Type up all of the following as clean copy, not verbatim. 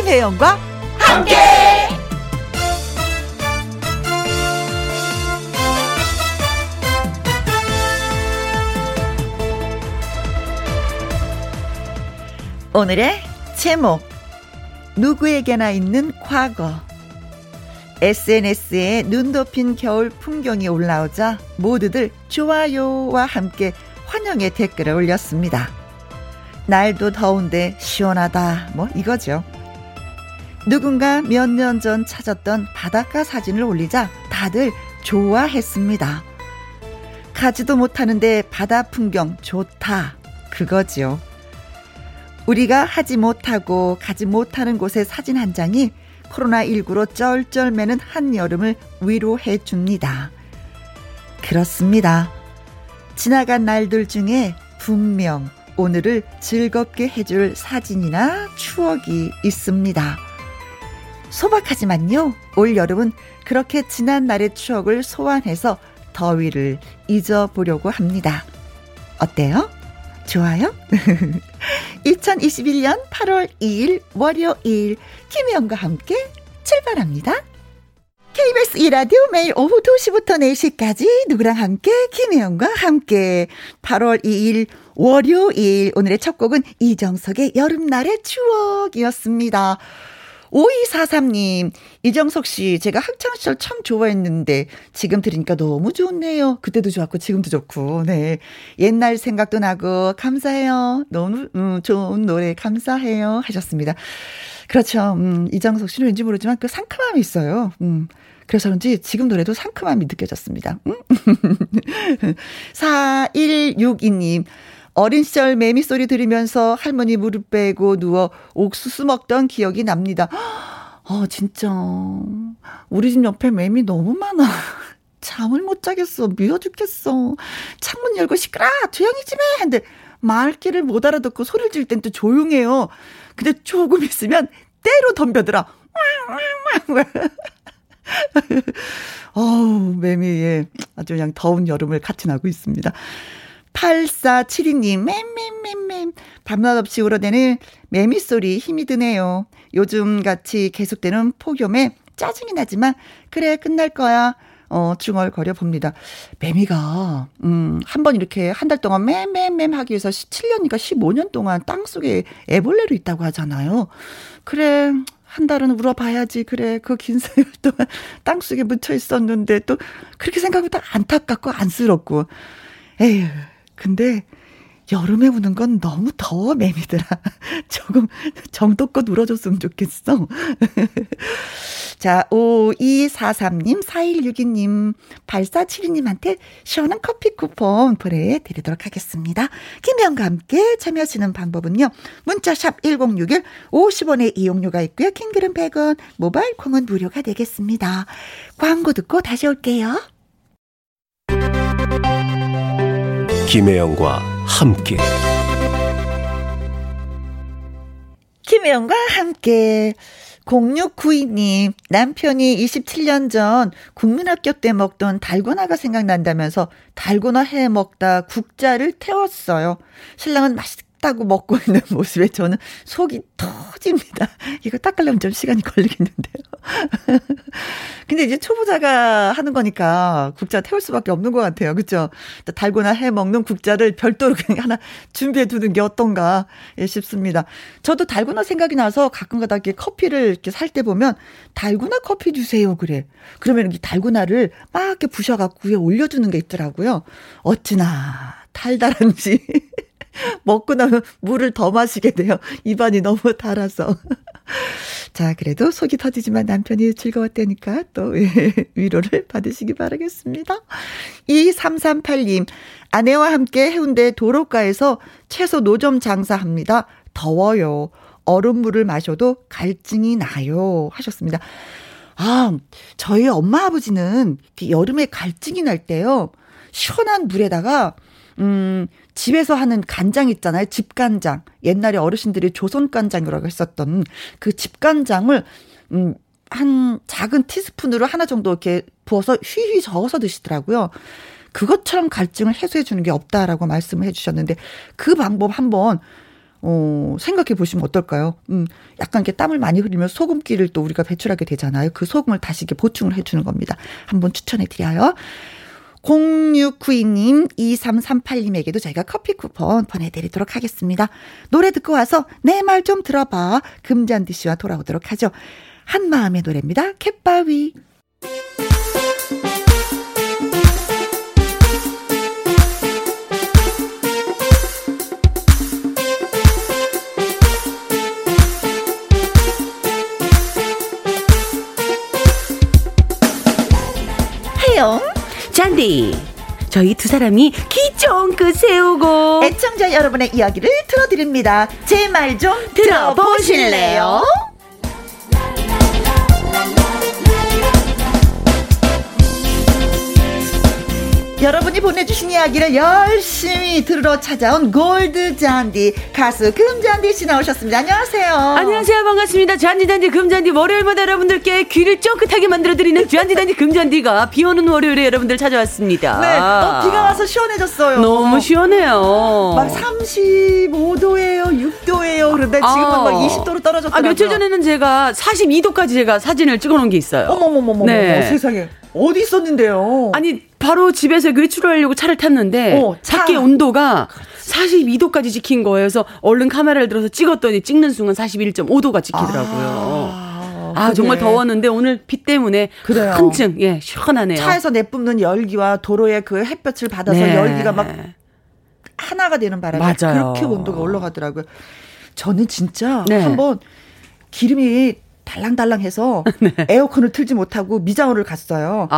김혜영과 함께. 오늘의 제목, 누구에게나 있는 과거. SNS에 눈 덮인 겨울 풍경이 올라오자 모두들 좋아요와 함께 환영의 댓글을 올렸습니다. 날도 더운데 시원하다, 뭐 이거죠. 누군가 몇 년 전 찾았던 바닷가 사진을 올리자 다들 좋아했습니다. 가지도 못하는데 바다 풍경 좋다, 그거지요. 우리가 하지 못하고 가지 못하는 곳의 사진 한 장이 코로나19로 쩔쩔매는 한여름을 위로해 줍니다. 그렇습니다. 지나간 날들 중에 분명 오늘을 즐겁게 해줄 사진이나 추억이 있습니다. 소박하지만요, 올여름은 그렇게 지난 날의 추억을 소환해서 더위를 잊어보려고 합니다. 어때요? 좋아요? 2021년 8월 2일 월요일, 김혜영과 함께 출발합니다. KBS E라디오 매일 오후 2시부터 4시까지 누구랑 함께, 김혜영과 함께. 8월 2일 월요일, 오늘의 첫 곡은 이정석의 여름날의 추억이었습니다. 5243님, 이정석 씨, 제가 학창시절 참 좋아했는데, 지금 들으니까 너무 좋네요. 그때도 좋았고, 지금도 좋고, 네. 옛날 생각도 나고, 감사해요. 너무, 좋은 노래, 감사해요. 하셨습니다. 그렇죠. 이정석 씨는 왠지 모르지만, 그 상큼함이 있어요. 그래서 그런지 지금 노래도 상큼함이 느껴졌습니다. 4162님, 어린 시절 매미 소리 들으면서 할머니 무릎 베고 누워 옥수수 먹던 기억이 납니다. 진짜 우리 집 옆에 매미 너무 많아. 잠을 못 자겠어. 미워 죽겠어. 창문 열고 시끄라, 조용히 좀 해. 근데 말귀를 못 알아듣고 소리를 지를 땐 또 조용해요. 근데 조금 있으면 때로 덤벼들어. 어우, 매미에 아주 그냥 더운 여름을 같이 나고 있습니다. 8472님, 맴맴맴맴. 밤낮 없이 울어대는 매미 소리 힘이 드네요. 요즘같이 계속되는 폭염에 짜증이 나지만 그래 끝날 거야, 중얼거려 봅니다. 매미가 한 번 이렇게 한 달 동안 맴맴맴 하기 위해서 17년인가 15년 동안 땅속에 애벌레로 있다고 하잖아요. 그래 한 달은 울어봐야지. 그래 그 긴 세월 동안 땅속에 묻혀 있었는데, 또 그렇게 생각보다 안타깝고 안쓰럽고. 에휴, 근데 여름에 우는 건 너무 더워, 매미들아. 조금 정도껏 울어줬으면 좋겠어. 자, 5243님, 4162님, 8472님한테 시원한 커피 쿠폰 보내드리도록 하겠습니다. 김혜영과 함께 참여하시는 방법은요. 문자샵 1061, 50원의 이용료가 있고요. 킹글은 100원, 모바일 콩은 무료가 되겠습니다. 광고 듣고 다시 올게요. 김혜영과 함께. 김혜영과 함께. 0692님, 남편이 27년 전 국민학교 때 먹던 달고나가 생각난다면서 달고나 해 먹다 국자를 태웠어요. 신랑은 맛있다고 먹고 있는 모습에 저는 속이 터집니다. 이거 닦으려면 좀 시간이 걸리겠는데요. 근데 이제 초보자가 하는 거니까 국자 태울 수밖에 없는 것 같아요. 그렇죠? 달고나 해먹는 국자를 별도로 그냥 하나 준비해 두는 게 어떤가 싶습니다. 저도 달고나 생각이 나서 가끔가다 이렇게 커피를 이렇게 살 때 보면 달고나 커피 주세요, 그래. 그러면 이렇게 달고나를 막 이렇게 부셔갖고 위에 올려주는 게 있더라고요. 어찌나 달달한지. 먹고 나면 물을 더 마시게 돼요. 입안이 너무 달아서. 자, 그래도 속이 터지지만 남편이 즐거웠다니까 또 위로를 받으시기 바라겠습니다. 2338님, 아내와 함께 해운대 도로가에서 채소 노점 장사합니다. 더워요. 얼음물을 마셔도 갈증이 나요. 하셨습니다. 아, 저희 엄마 아버지는 여름에 갈증이 날 때요, 시원한 물에다가 집에서 하는 간장 있잖아요. 집간장. 옛날에 어르신들이 조선간장이라고 했었던 그 집간장을 한 작은 티스푼으로 하나 정도 이렇게 부어서 휘휘 저어서 드시더라고요. 그것처럼 갈증을 해소해 주는 게 없다라고 말씀을 해 주셨는데, 그 방법 한번 생각해 보시면 어떨까요? 약간 이렇게 땀을 많이 흘리면 소금기를 또 우리가 배출하게 되잖아요. 그 소금을 다시 이렇게 보충을 해주는 겁니다. 한번 추천해 드려요. 0692님, 2338님에게도 저희가 커피 쿠폰 보내드리도록 하겠습니다. 노래 듣고 와서 내 말 좀 들어봐. 금잔디 씨와 돌아오도록 하죠. 한마음의 노래입니다. 캣바위. 해요. 잔디, 저희 두 사람이 기 쫑긋 세우고 애청자 여러분의 이야기를 틀어드립니다. 제 말 좀 들어보실래요? 여러분이 보내주신 이야기를 열심히 들으러 찾아온 골드 잔디 가수 금잔디 씨 나오셨습니다. 안녕하세요. 안녕하세요. 반갑습니다. 잔디잔디 금잔디, 월요일마다 여러분들께 귀를 쫑긋하게 만들어드리는 잔디잔디 금잔디가 비오는 월요일에 여러분들 찾아왔습니다. 네. 비가 와서 시원해졌어요. 너무 시원해요. 막 35도예요 6도예요. 그런데 지금은 막 20도로 떨어졌더라고요. 며칠 전에는 제가 42도까지 제가 사진을 찍어놓은 게 있어요. 어머머머머. 네. 세상에. 어디 있었는데요? 아니, 바로 집에서 외출을 하려고 차를 탔는데 밖에 온도가 42도까지 찍힌 거예요. 그래서 얼른 카메라를 들어서 찍었더니 찍는 순간 41.5도가 찍히더라고요. 그래. 정말 더웠는데 오늘 비 때문에 그래요. 한층 시원하네요. 차에서 내뿜는 열기와 도로의 그 햇볕을 받아서 열기가 막 하나가 되는 바람에 맞아요. 그렇게 온도가 올라가더라고요. 저는 진짜 한번 기름이 달랑달랑해서 에어컨을 틀지 못하고 미장원을 갔어요.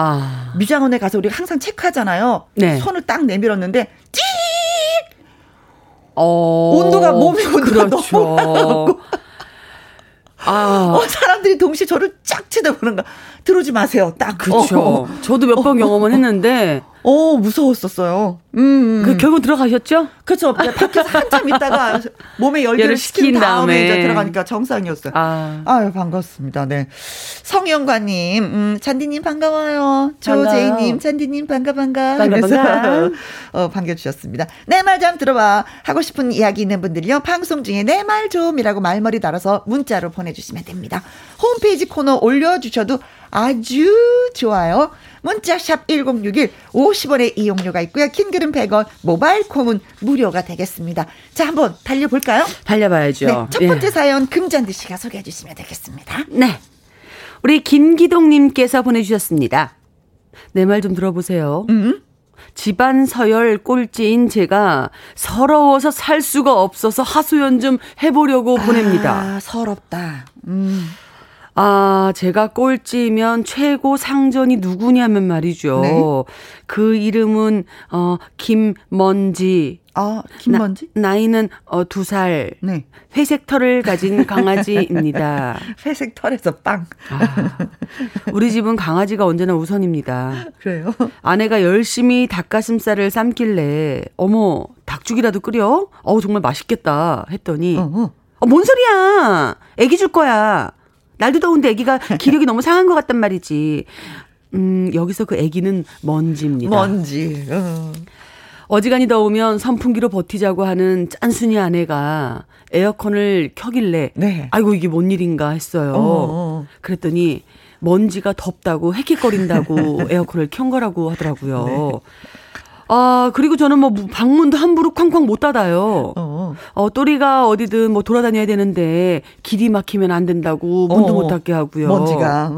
미장원에 가서 우리가 항상 체크하잖아요. 손을 딱 내밀었는데 찌익 온도가 몸의 온도가 너무 올라가고 사람들이 동시에 저를 쫙 쳐다보는 거. 들어오지 마세요. 딱 그렇죠. 저도 몇 번 경험은 했는데 무서웠었어요. 그 결국 들어가셨죠? 그렇죠. 밖에서 한참 있다가 몸에 열기를 식힌 다음에 이제 들어가니까 정상이었어요. 아유, 반갑습니다. 네. 성영관님, 잔디님 반가워요. 조제이님, 잔디님 반가. 반겨주셨습니다. 내 말 좀 들어봐. 하고 싶은 이야기 있는 분들요, 방송 중에 내 말 좀이라고 말머리 달아서 문자로 보내주시면 됩니다. 홈페이지 코너 올려주셔도 아주 좋아요. 문자샵 1061, 50원의 이용료가 있고요. 킹글은 100원, 모바일 콤은 무료가 되겠습니다. 자, 한번 달려볼까요? 달려봐야죠. 네, 첫 번째 사연 금잔디 씨가 소개해 주시면 되겠습니다. 네, 우리 김기동님께서 보내주셨습니다. 내 말 좀 들어보세요. 집안 서열 꼴찌인 제가 서러워서 살 수가 없어서 하소연 좀 해보려고 보냅니다. 서럽다. 제가 꼴찌면 최고 상전이 누구냐면 말이죠. 그 이름은 김먼지. 김먼지? 나이는 2살. 네. 회색 털을 가진 강아지입니다. 회색 털에서 빵. 우리 집은 강아지가 언제나 우선입니다. 그래요? 아내가 열심히 닭가슴살을 삶길래 어머, 닭죽이라도 끓여? 어우, 정말 맛있겠다 했더니 뭔 소리야. 애기 줄 거야. 날도 더운데 애기가 기력이 너무 상한 것 같단 말이지. 여기서 그 애기는 먼지입니다. 먼지. 어지간히 더우면 선풍기로 버티자고 하는 짠순이 아내가 에어컨을 켜길래 아이고, 이게 뭔 일인가 했어요. 그랬더니 먼지가 덥다고 헥헥거린다고 에어컨을 켠 거라고 하더라고요. 그리고 저는 뭐 방문도 함부로 쾅쾅 못 닫아요. 또리가 어디든 뭐 돌아다녀야 되는데 길이 막히면 안 된다고 문도 못 닫게 하고요. 먼지가.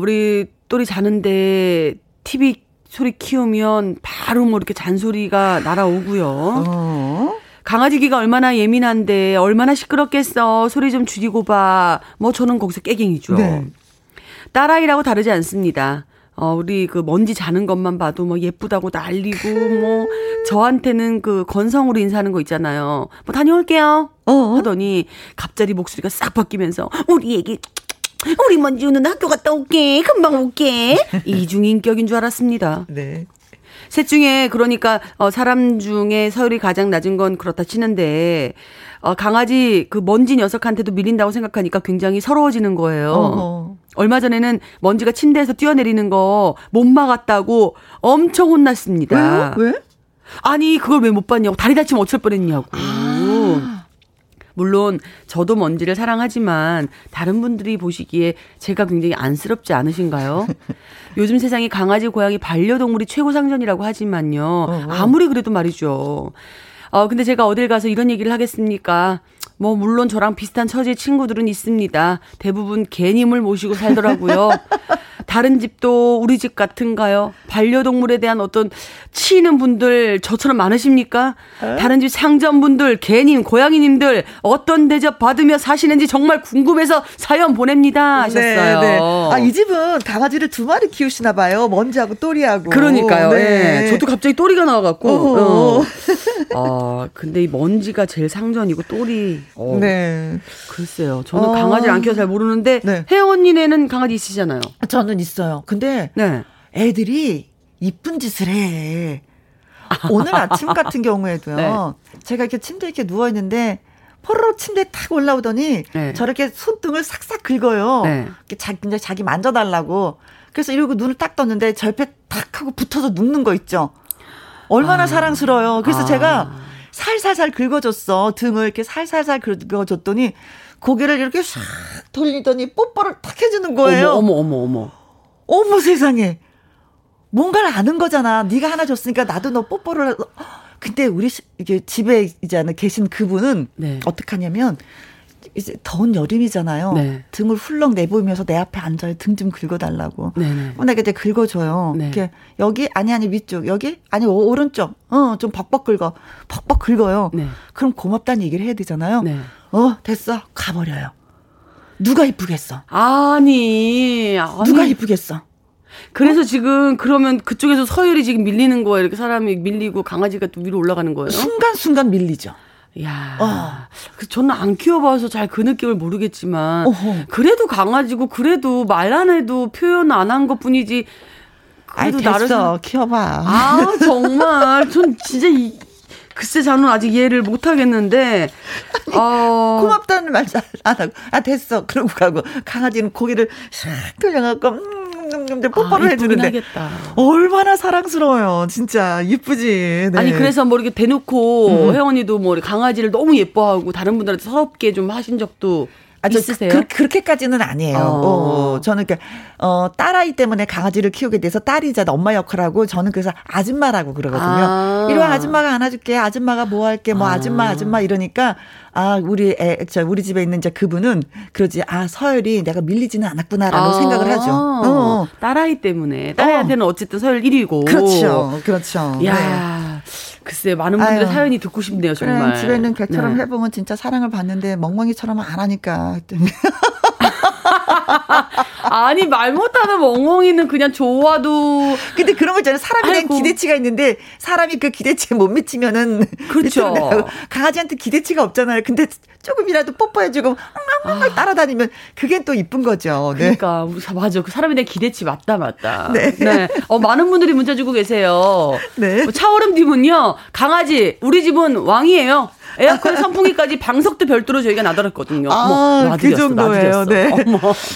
우리 또리 자는데 TV 소리 키우면 바로 뭐 이렇게 잔소리가 날아오고요. 강아지 귀가 얼마나 예민한데 얼마나 시끄럽겠어. 소리 좀 줄이고 봐. 뭐 저는 거기서 깨갱이죠. 딸아이라고 다르지 않습니다. 우리 그 먼지 자는 것만 봐도 뭐 예쁘다고 난리고 뭐 저한테는 그 건성으로 인사하는 거 있잖아요. 뭐 다녀올게요. 하더니 갑자기 목소리가 싹 바뀌면서 우리 애기, 우리 먼지 오늘 학교 갔다 올게. 금방 올게. 이중인격인 줄 알았습니다. 셋 중에, 그러니까 사람 중에 서열이 가장 낮은 건 그렇다 치는데 강아지 그 먼지 녀석한테도 밀린다고 생각하니까 굉장히 서러워지는 거예요. 얼마 전에는 먼지가 침대에서 뛰어내리는 거 못 막았다고 엄청 혼났습니다. 왜요? 왜? 아니, 그걸 왜 못 봤냐고. 다리 다치면 어쩔 뻔했냐고. 물론 저도 먼지를 사랑하지만 다른 분들이 보시기에 제가 굉장히 안쓰럽지 않으신가요? 요즘 세상에 강아지, 고양이, 반려동물이 최고 상전이라고 하지만요. 아무리 그래도 말이죠. 근데 제가 어딜 가서 이런 얘기를 하겠습니까? 뭐 물론 저랑 비슷한 처지의 친구들은 있습니다. 대부분 개님을 모시고 살더라고요. 다른 집도 우리 집 같은가요? 반려동물에 대한 어떤 치이는 분들 저처럼 많으십니까? 다른 집 상전분들, 개님, 고양이님들 어떤 대접 받으며 사시는지 정말 궁금해서 사연 보냅니다 하셨어요. 네, 네. 아, 이 집은 강아지를 두 마리 키우시나 봐요. 먼지하고 또리하고. 그러니까요. 네. 네. 저도 갑자기 또리가 나와갖고. 근데 이 먼지가 제일 상전이고 또리. 네. 글쎄요. 저는 강아지를 안 키워서 잘 모르는데 네. 혜영 언니네는 강아지 있으시잖아요. 저는 있어요. 근데 네. 애들이 이쁜 짓을 해. 오늘 아침 같은 경우에도요. 네. 제가 이렇게 침대에 이렇게 누워 있는데 포로로 침대에 탁 올라오더니 네. 저렇게 손등을 싹싹 긁어요. 네. 자기 만져달라고. 그래서 이러고 눈을 딱 떴는데 절패 탁 하고 붙어서 눕는 거 있죠. 얼마나 사랑스러워요. 그래서 제가 살살살 긁어줬어. 등을 이렇게 살살살 긁어줬더니 고개를 이렇게 샥 돌리더니 뽀뽀를 탁 해주는 거예요. 어머 세상에. 뭔가를 아는 거잖아. 네가 하나 줬으니까 나도 너 뽀뽀를. 근데 우리 이게 집에 이제 계신 그분은 네. 어떻게 하냐면 이제 더운 여름이잖아요. 네. 등을 훌렁 내보이면서 내 앞에 앉아요. 등 좀 긁어달라고. 내가 이제 긁어줘요. 네. 이렇게 여기 아니 위쪽 여기 아니 오른쪽 좀 벅벅 긁어요. 네. 그럼 고맙다는 얘기를 해야 되잖아요. 네. 됐어 가버려요. 누가 이쁘겠어? 아니. 누가 이쁘겠어? 그래서 지금 그러면 그쪽에서 서열이 지금 밀리는 거예요. 이렇게 사람이 밀리고 강아지가 또 위로 올라가는 거예요. 순간순간 밀리죠. 야, 저는 안 키워봐서 잘 그 느낌을 모르겠지만 그래도 강아지고 그래도 말 안 해도 표현 안 한 것뿐이지. 그래도 나를 키워봐. 정말 전 진짜 글쎄 저는 아직 이해를 못하겠는데. 고맙다는 말 잘 안 하고 됐어 그러고 가고 강아지는 고개를 샥 돌려갖고 뽀뽀를 해주는데 하겠다. 얼마나 사랑스러워요. 진짜 이쁘지. 네. 아니 그래서 뭐 이렇게 대놓고 혜원이도 뭐 강아지를 너무 예뻐하고 다른 분들한테 서럽게 좀 하신 적도 있으세요? 그렇게까지는 아니에요. 저는 그러니까 딸아이 때문에 강아지를 키우게 돼서 딸이자 엄마 역할하고 저는 그래서 아줌마라고 그러거든요. 이리 와 아줌마가 안아줄게. 아줌마가 뭐 할게. 뭐 아줌마 이러니까 우리 집에 있는 이제 그분은 그러지 서열이 내가 밀리지는 않았구나라고 생각을 하죠. 딸아이 때문에 딸아이한테는 어쨌든 서열 1위고. 그렇죠. 이야. 네. 글쎄 많은 분들의 사연이 듣고 싶네요. 정말. 그래, 집에는 개처럼 해보면 진짜 사랑을 받는데 멍멍이처럼 안 하니까. 아니 말 못하는 멍멍이는 그냥 좋아도. 근데 그런 거 있잖아요. 사람에 대한 기대치가 있는데 사람이 그 기대치에 못 미치면은. 그렇죠. 강아지한테 기대치가 없잖아요. 근데 조금이라도 뽀뽀해주고 따라다니면 그게 또 이쁜 거죠. 네. 그러니까 맞아. 그 사람에 대한 기대치 맞다. 네. 많은 분들이 문자 주고 계세요. 네. 차오름님은요. 강아지 우리 집은 왕이에요. 에어컨 선풍기까지 방석도 별도로 저희가 나달았거든요. 그 정도예요. 네.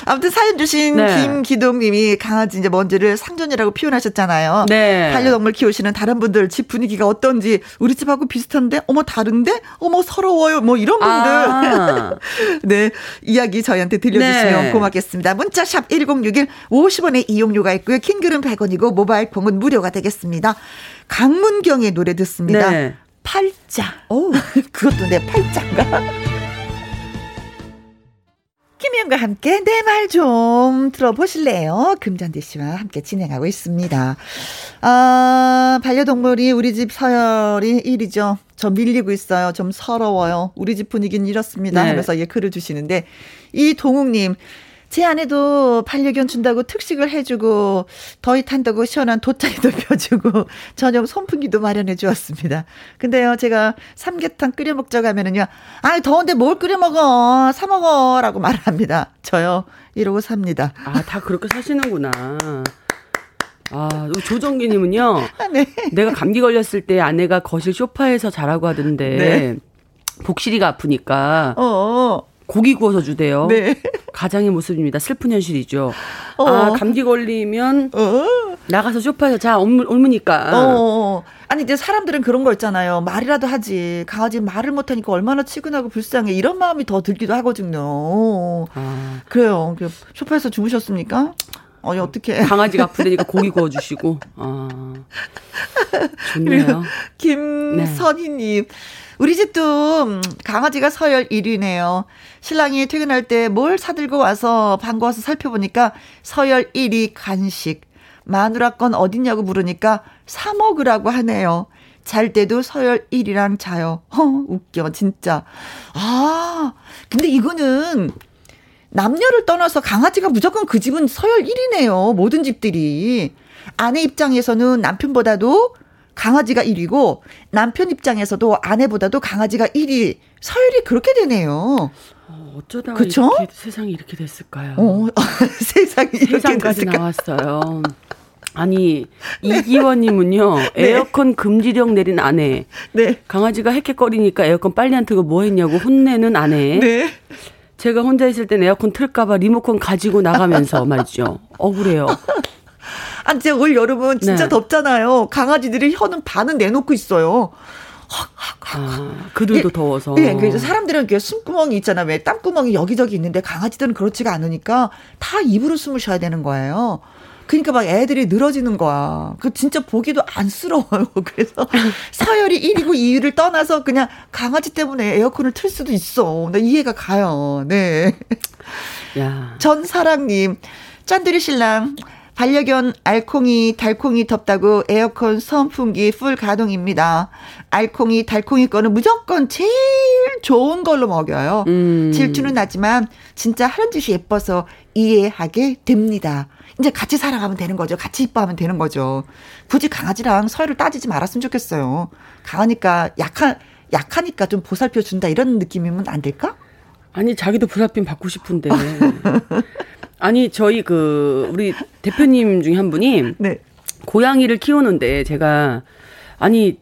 아무튼 사연 주신 김기동님이 강아지 이제 먼지를 상전이라고 표현하셨잖아요. 네. 반려동물 키우시는 다른 분들 집 분위기가 어떤지 우리 집하고 비슷한데 다른데 서러워요 이런 분들 네 이야기 저희한테 들려주시면 고맙겠습니다. 문자샵 1061 50원의 이용료가 있고요. 킹글은 100원이고 모바일 콩은 무료가 되겠습니다. 강문경의 노래 듣습니다. 네. 팔자. 그것도 내 팔자인가? 김혜영과 함께 내 말 좀 들어보실래요? 금잔디 씨와 함께 진행하고 있습니다. 반려동물이 우리 집 서열이 1위죠. 저 밀리고 있어요. 좀 서러워요. 우리 집 분위기는 이렇습니다. 하면서 글을 주시는데 이동욱님. 제 아내도 반려견 준다고 특식을 해주고 더위 탄다고 시원한 돗자리도 펴주고 저녁 선풍기도 마련해 주었습니다. 근데요 제가 삼계탕 끓여 먹자고 하면은요 더운데 뭘 끓여 먹어 사 먹어라고 말합니다. 저요 이러고 삽니다. 다 그렇게 사시는구나. 조정기님은요 네. 내가 감기 걸렸을 때 아내가 거실 소파에서 자라고 하던데 복실이가 아프니까 고기 구워서 주대요. 네. 가장의 모습입니다. 슬픈 현실이죠. 감기 걸리면 나가서 쇼파에서 자 옮으니까. 아니 이제 사람들은 그런 거 있잖아요. 말이라도 하지. 강아지 말을 못하니까 얼마나 치근하고 불쌍해. 이런 마음이 더 들기도 하거든요. 아. 그래요. 소파에서 주무셨습니까? 아니 어떻게 강아지가 아프다니까 고기 구워주시고. 아, 좋네요. 김선희님. 네. 우리 집도 강아지가 서열 1위네요. 신랑이 퇴근할 때 뭘 사들고 와서 방구 와서 살펴보니까 서열 1위 간식. 마누라 건 어딨냐고 물으니까 사 먹으라고 하네요. 잘 때도 서열 1위랑 자요. 웃겨 진짜. 아 근데 이거는 남녀를 떠나서 강아지가 무조건 그 집은 서열 1위네요. 모든 집들이. 아내 입장에서는 남편보다도 강아지가 1위고 남편 입장에서도 아내보다도 강아지가 1위. 서열이 그렇게 되네요. 어쩌다가 그쵸? 이렇게 세상이 이렇게 됐을까요? 세상이 이렇게 세상까지 나왔어요. 아니 이기원님은요. 네. 에어컨 금지령 내린 아내. 네. 강아지가 헥헥거리니까 에어컨 빨리 안 틀고 뭐 했냐고 혼내는 아내. 네. 제가 혼자 있을 땐 에어컨 틀까봐 리모컨 가지고 나가면서 말이죠. 억울해요. 아, 진짜 올 여름은 진짜 네. 덥잖아요. 강아지들이 혀는 반은 내놓고 있어요. 아, 그들도 예, 더워서. 예, 그래서 사람들은 이렇게 숨구멍이 있잖아요. 왜 땀구멍이 여기저기 있는데 강아지들은 그렇지가 않으니까 다 입으로 숨을 쉬어야 되는 거예요. 그러니까 막 애들이 늘어지는 거야. 그 진짜 보기도 안쓰러워요. 그래서 서열이 1위고 2위를 떠나서 그냥 강아지 때문에 에어컨을 틀 수도 있어. 나 이해가 가요. 네. 야. 전사랑님, 짠들이 신랑. 반려견 알콩이 달콩이 덥다고 에어컨 선풍기 풀 가동입니다. 알콩이 달콩이 거는 무조건 제일 좋은 걸로 먹여요. 질투는 나지만 진짜 하는 짓이 예뻐서 이해하게 됩니다. 이제 같이 사랑하면 되는 거죠. 같이 이뻐하면 되는 거죠. 굳이 강아지랑 서열을 따지지 말았으면 좋겠어요. 강하니까 약하니까 좀 보살펴준다 이런 느낌이면 안 될까? 아니 자기도 보살핌 받고 싶은데. 아니 저희 우리 대표님 중에 한 분이 네. 고양이를 키우는데 제가 아니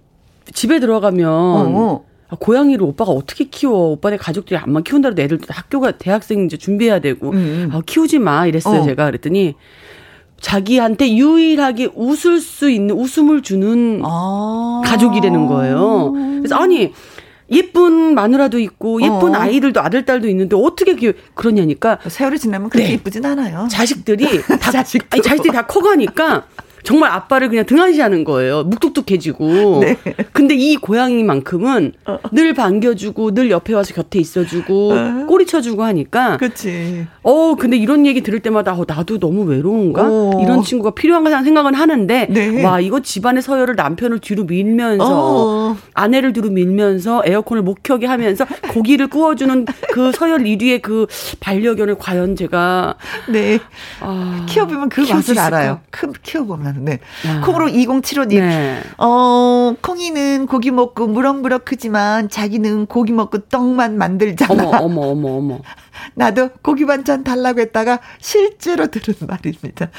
집에 들어가면 고양이를 오빠가 어떻게 키워 오빠네 가족들이 암만 키운다 해도 애들도 학교가 대학생 이제 준비해야 되고 키우지 마 이랬어요 제가 그랬더니 자기한테 유일하게 웃을 수 있는 웃음을 주는 가족이라는 거예요. 그래서 아니 예쁜 마누라도 있고 예쁜 아이들도 아들 딸도 있는데 어떻게 그러냐니까 세월이 지나면 그렇게 예쁘진 네. 않아요. 자식들이 자식들이 다 커가니까 정말 아빠를 그냥 등한시하는 거예요. 묵뚝뚝해지고. 네. 근데 이 고양이만큼은 늘 반겨주고 늘 옆에 와서 곁에 있어주고 꼬리쳐주고 하니까. 그렇지. 근데 이런 얘기 들을 때마다 나도 너무 외로운가? 이런 친구가 필요한가 생각은 하는데 네. 와 이거 집안의 서열을 남편을 뒤로 밀면서 아내를 뒤로 밀면서 에어컨을 못 켜게 하면서 고기를 구워주는 그 서열 1위의 그 반려견을 과연 제가 네 키워보면 그 맛을 알아요. 키워보면. 네. 콩으로 2075님 네. 콩이는 고기 먹고 무럭무럭 크지만 자기는 고기 먹고 떡만 만들잖아. 어머. 나도 고기 반찬 달라고 했다가 실제로 들은 말입니다.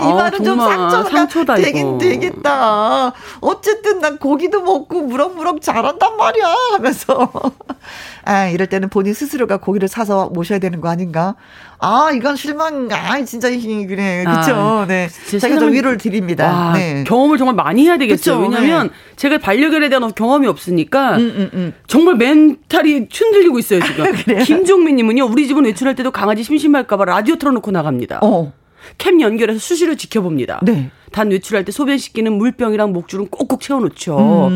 이 말은 좀 상처가 되긴 되겠다. 어쨌든 난 고기도 먹고 무럭무럭 잘한단 말이야 하면서 이럴 때는 본인 스스로가 고기를 사서 모셔야 되는 거 아닌가. 이건 실망. 진짜 그래. 그렇죠. 네. 제가 좀 위로를 드립니다. 네. 경험을 정말 많이 해야 되겠어요. 그쵸? 왜냐하면 네. 제가 반려견에 대한 경험이 없으니까 정말 멘탈이 춘들리고 있어요 지금. 김종민님은요. 우리 집은 외출할 때도 강아지 심심할까 봐 라디오 틀어놓고 나갑니다. 캠 연결해서 수시로 지켜봅니다. 네. 단 외출할 때 소변시키는 물병이랑 목줄은 꼭꼭 채워놓죠.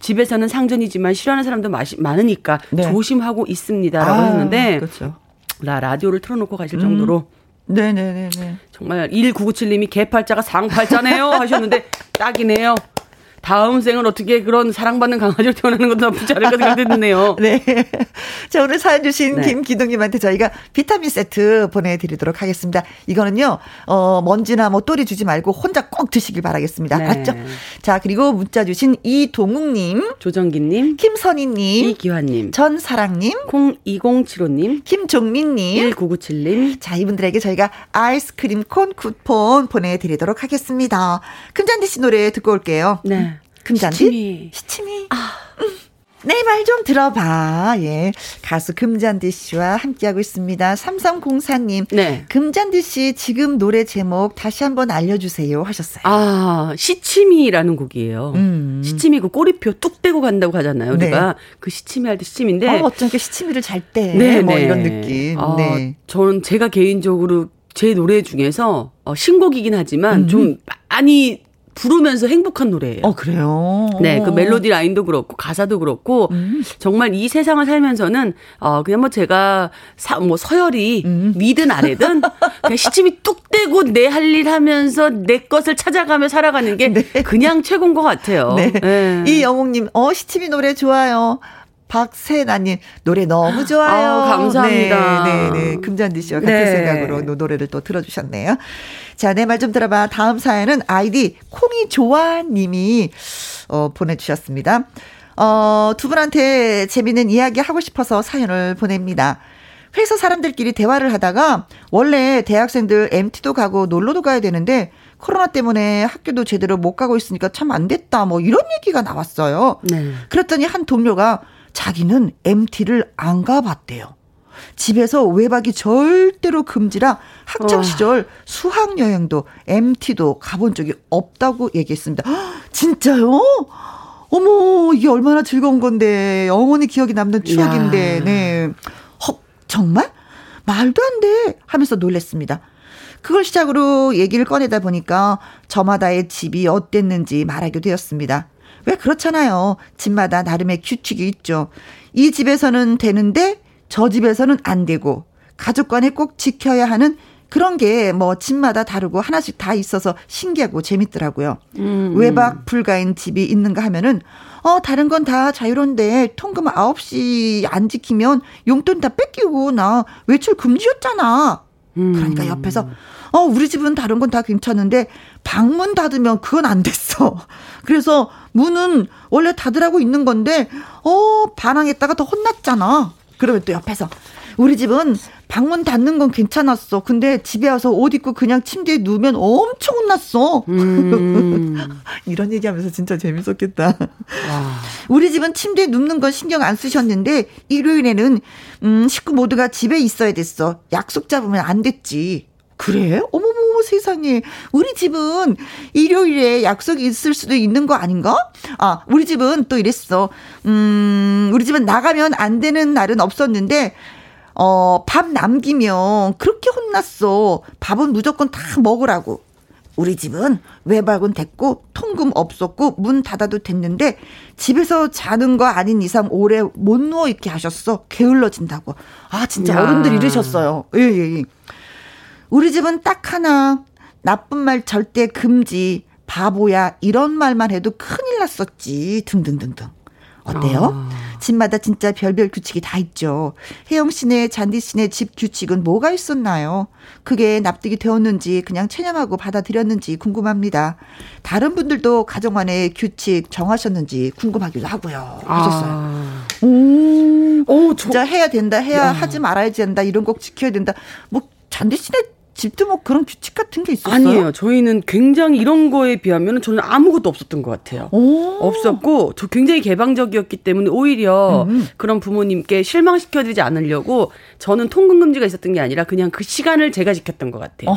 집에서는 상전이지만 싫어하는 사람도 많으니까 네. 조심하고 있습니다라고 했는데 그렇죠. 라디오를 틀어놓고 가실 정도로 네네네네. 정말 1997님이 개팔자가 상팔자네요 하셨는데 딱이네요. 다음 생은 어떻게 그런 사랑받는 강아지로 태어나는 것도 나쁘지 않을까 생각됐네요. 네. 자, 오늘 사연 주신 네. 김기동님한테 저희가 비타민 세트 보내드리도록 하겠습니다. 이거는요, 먼지나 또리 주지 말고 혼자 꼭 드시길 바라겠습니다. 네. 맞죠? 자, 그리고 문자 주신 이동욱님, 조정기님, 김선희님, 이기환님, 전사랑님, 02075님, 김종민님, 1997님. 자, 이분들에게 저희가 아이스크림 콘 쿠폰 보내드리도록 하겠습니다. 금잔디 씨 노래 듣고 올게요. 네. 금잔디 시치미. 내 말 좀 들어봐. 예. 가수 금잔디 씨와 함께하고 있습니다. 3304님. 네. 금잔디 씨 지금 노래 제목 다시 한번 알려주세요 하셨어요. 아, 시치미라는 곡이에요. 시치미 그 꼬리표 뚝 빼고 간다고 하잖아요. 우리가 네. 그 시치미 할 때 시치미인데. 어쩜 이렇게 시치미를 잘 때. 네, 뭐 네. 이런 느낌. 아, 네. 저는 제가 개인적으로 제 노래 중에서 신곡이긴 하지만 좀 많이 부르면서 행복한 노래예요. 어, 그래요? 네, 그 멜로디 라인도 그렇고 가사도 그렇고 정말 이 세상을 살면서는 그냥 뭐 제가 뭐 서열이 위든 아래든 그냥 시침이 뚝 떼고 내 할 일 하면서 내 것을 찾아가며 살아가는 게 네. 그냥 최고인 것 같아요. 네. 네. 이 영웅님, 시침이 노래 좋아요. 박세나님 노래 너무 좋아요. 아우, 감사합니다. 네, 네, 네. 금잔디 씨와 같은 네. 생각으로 노래를 또 들어주셨네요. 자, 내 말 좀 들어봐. 다음 사연은 아이디 콩이조아님이 보내주셨습니다. 두 분한테 재밌는 이야기 하고 싶어서 사연을 보냅니다. 회사 사람들끼리 대화를 하다가 원래 대학생들 MT도 가고 놀러도 가야 되는데 코로나 때문에 학교도 제대로 못 가고 있으니까 참 안 됐다. 뭐 이런 얘기가 나왔어요. 네. 그랬더니 한 동료가 자기는 MT를 안 가봤대요. 집에서 외박이 절대로 금지라 학창시절 수학여행도 MT도 가본 적이 없다고 얘기했습니다. 헉, 진짜요? 어머, 이게 얼마나 즐거운 건데. 영원히 기억에 남는 추억인데. 네. 헉, 정말? 말도 안 돼 하면서 놀랬습니다. 그걸 시작으로 얘기를 꺼내다 보니까 저마다의 집이 어땠는지 말하게 되었습니다. 왜 그렇잖아요. 집마다 나름의 규칙이 있죠. 이 집에서는 되는데 저 집에서는 안 되고 가족 간에 꼭 지켜야 하는 그런 게 뭐 집마다 다르고 하나씩 다 있어서 신기하고 재밌더라고요. 외박 불가인 집이 있는가 하면은 다른 건 다 자유로운데 통금 9시 안 지키면 용돈 다 뺏기고 나 외출 금지였잖아. 그러니까 옆에서 우리 집은 다른 건 다 괜찮은데 방문 닫으면 그건 안 됐어. 그래서 문은 원래 닫으라고 있는 건데 반항했다가 더 혼났잖아. 그러면 또 옆에서 우리 집은 방문 닫는 건 괜찮았어. 근데 집에 와서 옷 입고 그냥 침대에 누우면 엄청 혼났어. 이런 얘기하면서 진짜 재밌었겠다. 와. 우리 집은 침대에 눕는 건 신경 안 쓰셨는데 일요일에는 식구 모두가 집에 있어야 됐어. 약속 잡으면 안 됐지. 그래? 어머머머 세상에. 우리 집은 일요일에 약속이 있을 수도 있는 거 아닌가? 아, 우리 집은 또 이랬어. 우리 집은 나가면 안 되는 날은 없었는데 밥 남기면 그렇게 혼났어. 밥은 무조건 다 먹으라고. 우리 집은 외박은 됐고 통금 없었고 문 닫아도 됐는데 집에서 자는 거 아닌 이상 오래 못 누워 있게 하셨어. 게을러진다고. 아, 진짜 야. 어른들 이러셨어요. 예. 우리 집은 딱 하나. 나쁜 말 절대 금지. 바보야. 이런 말만 해도 큰일 났었지. 등등등등. 어때요? 집마다 진짜 별별 규칙이 다 있죠. 혜영 씨네, 잔디 씨네 집 규칙은 뭐가 있었나요? 그게 납득이 되었는지 그냥 체념하고 받아들였는지 궁금합니다. 다른 분들도 가정 안에 규칙 정하셨는지 궁금하기도 하고요. 하셨어요. 오, 진짜 해야 된다. 해야 하지 말아야지 된다. 이런 거 지켜야 된다. 뭐 잔디 씨네 집도 뭐 그런 규칙 같은 게 있었어요? 아니에요. 저희는 굉장히 이런 거에 비하면 저는 아무것도 없었던 것 같아요. 없었고 저 굉장히 개방적이었기 때문에 오히려 그런 부모님께 실망시켜드리지 않으려고 저는 통금금지가 있었던 게 아니라 그냥 그 시간을 제가 지켰던 것 같아요.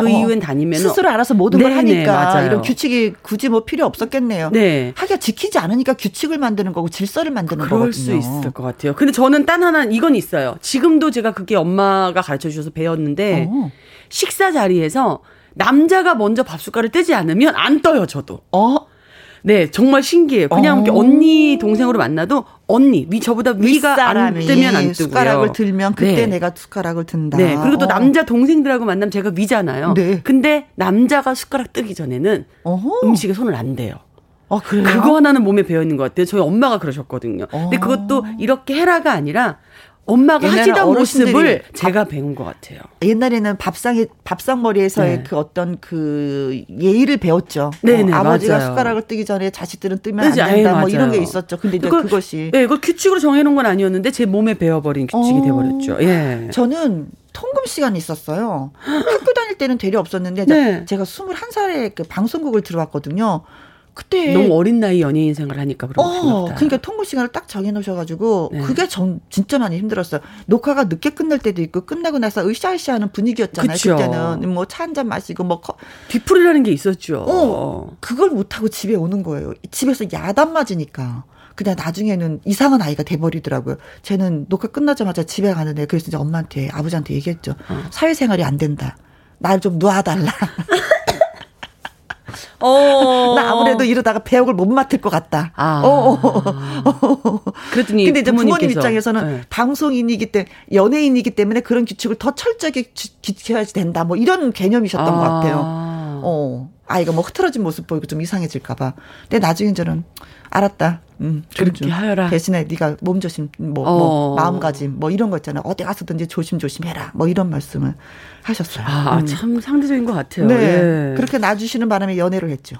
그 이후엔 다니면 스스로 알아서 모든 걸 하니까 맞아요. 이런 규칙이 굳이 뭐 필요 없었겠네요. 네. 하기가 지키지 않으니까 규칙을 만드는 거고 질서를 만드는 그럴 거거든요. 그럴 수 있을 것 같아요. 근데 저는 딴 하나 이건 있어요. 지금도 제가 그게 엄마가 가르쳐주셔서 배웠는데 식사 자리에서 남자가 먼저 밥 숟가락을 떼지 않으면 안 떠요, 저도. 네, 정말 신기해요. 그냥 언니 동생으로 만나도 언니, 저보다 위가 안 뜨면 안 뜨고요. 숟가락을 들면 그때 네. 내가 숟가락을 든다. 네, 그리고 또 남자 동생들하고 만나면 제가 위잖아요. 네. 근데 남자가 숟가락 뜨기 전에는 음식에 손을 안 대요. 그래요? 그거 하나는 몸에 배어있는 것 같아요. 저희 엄마가 그러셨거든요. 근데 그것도 이렇게 해라가 아니라 엄마가 하시던 모습을 제가 배운 것 같아요. 옛날에는 밥상머리에서의 네. 그 어떤 그 예의를 배웠죠. 네네, 아버지가 맞아요. 숟가락을 뜨기 전에 자식들은 뜨면 안 된다. 뭐 이런 게 있었죠. 근데 이제 그것이. 네, 이걸 규칙으로 정해놓은 건 아니었는데 제 몸에 배워버린 규칙이 돼버렸죠. 예. 저는 통금 시간이 있었어요. 학교 다닐 때는 되려 없었는데 네. 제가 21살에 그 방송국을 들어왔거든요. 그때 너무 어린 나이 연예인 생활을 하니까 그런 거 같다. 그러니까 통고 시간을 딱 정해놓으셔가지고 네. 그게 전 진짜 많이 힘들었어요. 녹화가 늦게 끝날 때도 있고 끝나고 나서 으쌰으쌰하는 분위기였잖아요. 그쵸. 그때는 뭐 차 한 잔 마시고 뭐 뒤풀이라는 게 있었죠. 그걸 못하고 집에 오는 거예요. 집에서 야단 맞으니까. 그냥 나중에는 이상한 아이가 돼버리더라고요. 쟤는 녹화 끝나자마자 집에 가는데 그래서 이제 엄마한테 아버지한테 얘기했죠. 사회생활이 안 된다. 날 좀 놓아달라. 나 아무래도 이러다가 배역을 못 맡을 것 같다. 그랬더니 근데 이제 부모님 입장에서는 네. 방송인이기 때문에 연예인이기 때문에 그런 규칙을 더 철저하게 지켜야지 된다. 뭐 이런 개념이셨던 것 같아요. 아이가 뭐 흐트러진 모습 보이고 좀 이상해질까 봐. 근데 나중에 저는 알았다. 그렇게 하여라. 대신에 네가 몸조심, 뭐 마음가짐, 뭐 이런 거 있잖아요. 어디 가서든지 조심조심해라. 뭐 이런 말씀을 하셨어요. 참 상대적인 것 같아요. 네, 예. 그렇게 놔주시는 바람에 연애를 했죠.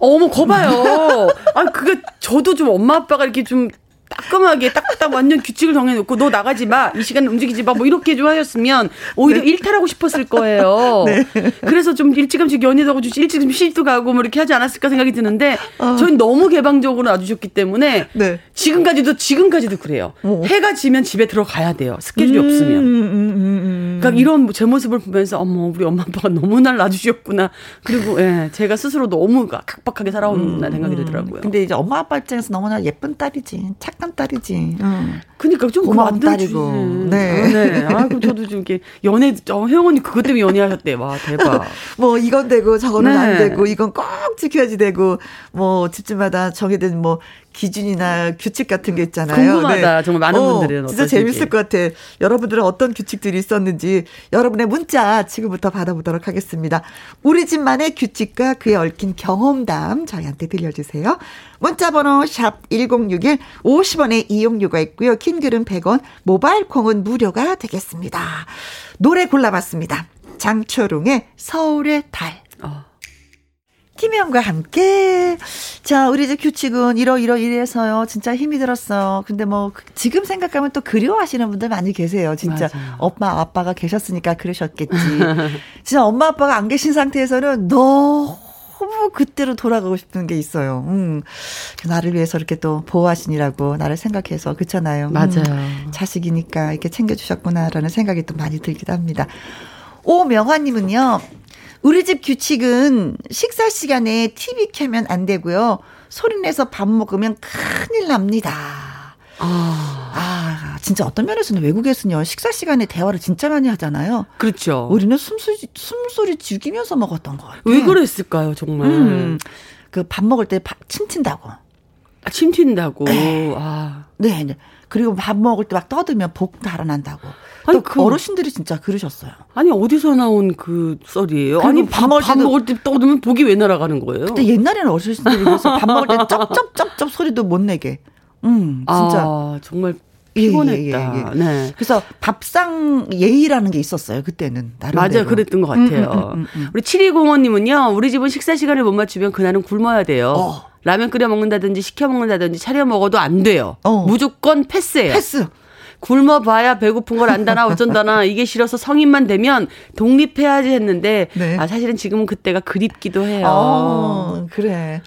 어머, 거 봐요. 아니 그게 저도 좀 엄마 아빠가 이렇게 좀 따끔하게 딱딱 완전 규칙을 정해놓고 너 나가지 마, 이 시간에 움직이지 마, 뭐 이렇게 좀 하였으면 오히려 네. 일탈하고 싶었을 거예요. 네. 그래서 좀 일찌감치 연애도 하고 일찌감치 시집도 가고 뭐 이렇게 하지 않았을까 생각이 드는데 저는 너무 개방적으로 놔주셨기 때문에 네. 지금까지도 그래요. 해가 지면 집에 들어가야 돼요. 스케줄이 없으면. 그러니까 이런 제 모습을 보면서 어머 우리 엄마 아빠가 너무 날 놔주셨구나. 그리고 예, 제가 스스로 너무 각박하게 살아온다는 생각이 들더라고요. 근데 이제 엄마 아빠 입장에서 너무나 예쁜 딸이지. 착한 딸이지. 그러니까 좀 고마운 딸이고. 네. 네. 아, 그럼 저도 좀 이렇게 연애, 혜영 언니 그것 때문에 연애하셨대. 와, 대박. 뭐, 이건 되고, 저거는 네. 안 되고, 이건 꼭 지켜야지 되고, 뭐, 집집마다 정해진 뭐, 기준이나 규칙 같은 게 있잖아요. 궁금하다. 네. 정말 많은 분들은. 진짜 재밌을 것 같아. 여러분들은 어떤 규칙들이 있었는지 여러분의 문자 지금부터 받아보도록 하겠습니다. 우리 집만의 규칙과 그에 얽힌 경험담 저희한테 들려주세요. 문자번호 샵 1061 50원의 이용료가 있고요. 킹글은 100원, 모바일 콩은 무료가 되겠습니다. 노래 골라봤습니다. 장초롱의 서울의 달. 김혜영과 함께. 자, 우리 이제 규칙은 이래서요. 진짜 힘이 들었어요. 근데 뭐 지금 생각하면 또 그리워하시는 분들 많이 계세요. 진짜 맞아요. 엄마 아빠가 계셨으니까 그러셨겠지. 진짜 엄마 아빠가 안 계신 상태에서는 너무 그때로 돌아가고 싶은 게 있어요. 나를 위해서 이렇게 또 보호하시니라고 나를 생각해서 그렇잖아요. 맞아요. 자식이니까 이렇게 챙겨주셨구나라는 생각이 또 많이 들기도 합니다. 오명화님은요. 우리 집 규칙은 식사 시간에 TV 켜면 안 되고요. 소리내서 밥 먹으면 큰일 납니다. 진짜 어떤 면에서는 외국에서는요. 식사 시간에 대화를 진짜 많이 하잖아요. 그렇죠. 우리는 숨소리 죽이면서 먹었던 것 같아요. 왜 그랬을까요, 정말? 그 밥 먹을 때 침튄다고. 침튄다고. 네. 그리고 밥 먹을 때 막 떠들면 복 달아난다고. 아니, 그 어르신들이 진짜 그러셨어요. 아니, 어디서 나온 그 썰이에요? 아니, 밥 먹을 때 떠들면 복이 왜 날아가는 거예요? 근데 옛날에는 어르신들이 그래서 밥 먹을 때 쩝쩝쩝쩝 소리도 못 내게. 진짜. 정말 피곤했다. 예. 네. 그래서 밥상 예의라는 게 있었어요, 그때는. 나름대로. 맞아요, 그랬던 것 같아요. 우리 7205님은요, 우리 집은 식사 시간을 못 맞추면 그날은 굶어야 돼요. 라면 끓여 먹는다든지 시켜 먹는다든지 차려 먹어도 안 돼요. 무조건 패스예요. 패스. 굶어봐야 배고픈 걸 안다나 어쩐다나 이게 싫어서 성인만 되면 독립해야지 했는데 네. 사실은 지금은 그때가 그립기도 해요. 그래.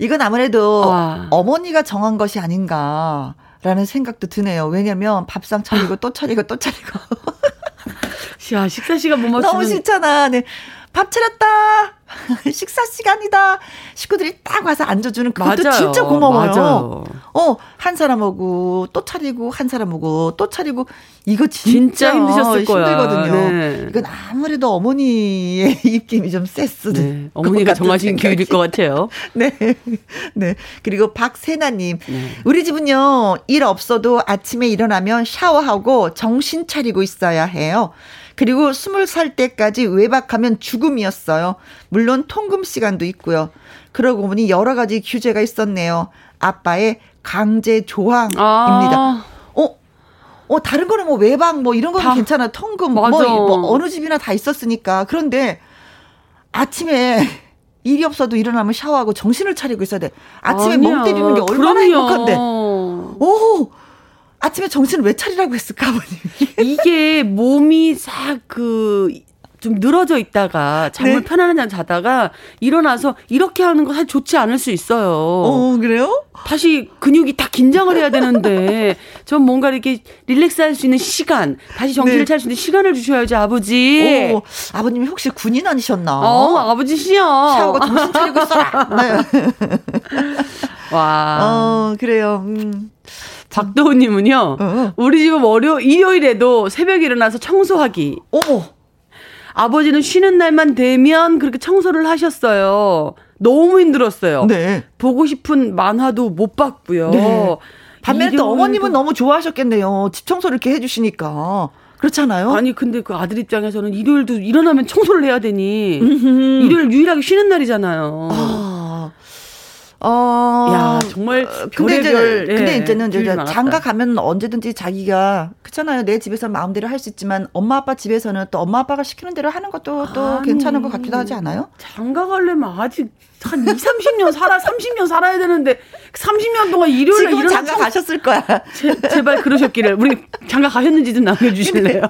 이건 아무래도 어머니가 정한 것이 아닌가라는 생각도 드네요. 왜냐하면 밥상 차리고 또 차리고 또 차리고. 야, 식사 시간 못 맞추는. 너무 싫잖아. 네. 밥 차렸다. 식사 시간이다. 식구들이 딱 와서 앉아주는 그것도 맞아요. 진짜 고마워요. 맞아요. 한 사람 오고 또 차리고 한 사람 오고 또 차리고 이거 진짜 힘드셨을 거야. 힘들거든요. 네. 이건 아무래도 어머니의 입김이 좀 셌어요. 네. 어머니가 정하신 규율일 것 같아요. 네. 네. 그리고 박세나님. 네. 우리 집은요. 일 없어도 아침에 일어나면 샤워하고 정신 차리고 있어야 해요. 그리고 20살 때까지 외박하면 죽음이었어요. 물론 통금 시간도 있고요. 그러고 보니 여러 가지 규제가 있었네요. 아빠의 강제 조항입니다. 다른 거는 뭐 외박 뭐 이런 거는 괜찮아. 통금 뭐 어느 집이나 다 있었으니까. 그런데 아침에 일이 없어도 일어나면 샤워하고 정신을 차리고 있어야 돼. 아침에 아니야. 멍 때리는 게 얼마나 행복한데. 아침에 정신을 왜 차리라고 했을까, 아버님? 이게 몸이 싹 좀 늘어져 있다가 잠을 네. 편안한 잠 자다가 일어나서 이렇게 하는 거 사실 좋지 않을 수 있어요. 어, 그래요? 다시 근육이 다 긴장을 해야 되는데 전 뭔가 이렇게 릴렉스할 수 있는 시간, 다시 정신을 네. 차릴 수 있는 시간을 주셔야지 아버지. 오, 아버님이 혹시 군인 아니셨나? 어, 아버지시여. 샤워가 정신 차리고 있어라. 네. 와. 어, 그래요. 박도훈님은요. 우리 집은 일요일에도 새벽에 일어나서 청소하기. 어머. 아버지는 쉬는 날만 되면 그렇게 청소를 하셨어요. 너무 힘들었어요. 네. 보고 싶은 만화도 못 봤고요. 네. 반면에 또 어머님은 너무 좋아하셨겠네요. 집 청소를 이렇게 해주시니까. 그렇잖아요. 아니 근데 그 아들 입장에서는 일요일도 일어나면 청소를 해야 되니 일요일 유일하게 쉬는 날이잖아요. 아. 야, 정말 별의별. 근데 이제는 장가 가면 언제든지 자기가 그렇잖아요. 내 집에서 마음대로 할 수 있지만 엄마 아빠 집에서는 또 엄마 아빠가 시키는 대로 하는 것도 또 괜찮은 것 같기도 하지 않아요? 장가 가려면 아직 한 30년 살아야 되는데 30년 동안 일요일에 지금 장가 가셨을 거야. 제발 그러셨기를. 우리 장가 가셨는지 좀 남겨주실래요?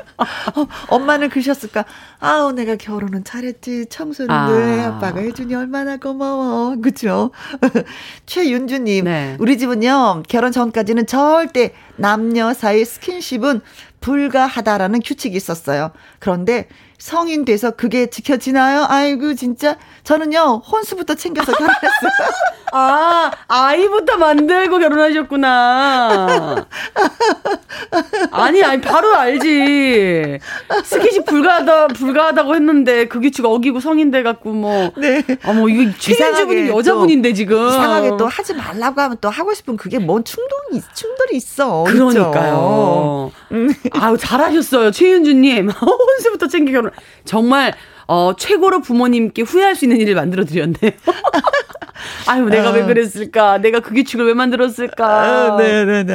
엄마는 그러셨을까? 아우 내가 결혼은 잘했지. 청소는 왜 아빠가 해주니 얼마나 고마워. 그렇죠? 최윤주님, 네. 우리 집은요 결혼 전까지는 절대 남녀 사이 스킨십은 불가하다라는 규칙이 있었어요. 그런데 성인 돼서 그게 지켜지나요? 아이고 진짜 저는요 혼수부터 챙겨서 결혼했어요. 아 아이부터 만들고 결혼하셨구나. 아니 바로 알지. 스킨십 불가하다고 했는데 그 규칙 어기고 성인 돼갖고 네. 이거 최인주분이 여자분인데 지금 이상하게 또 하지 말라고 하면 또 하고 싶은 그게 뭔 충돌이 있어. 그러니까요. 아우 잘하셨어요 최윤주님. 혼수부터 챙겨 결혼 정말 최고로 부모님께 후회할 수 있는 일을 만들어드렸네요. 아유 내가 왜 그랬을까, 내가 그 규칙을 왜 만들었을까. 네네네.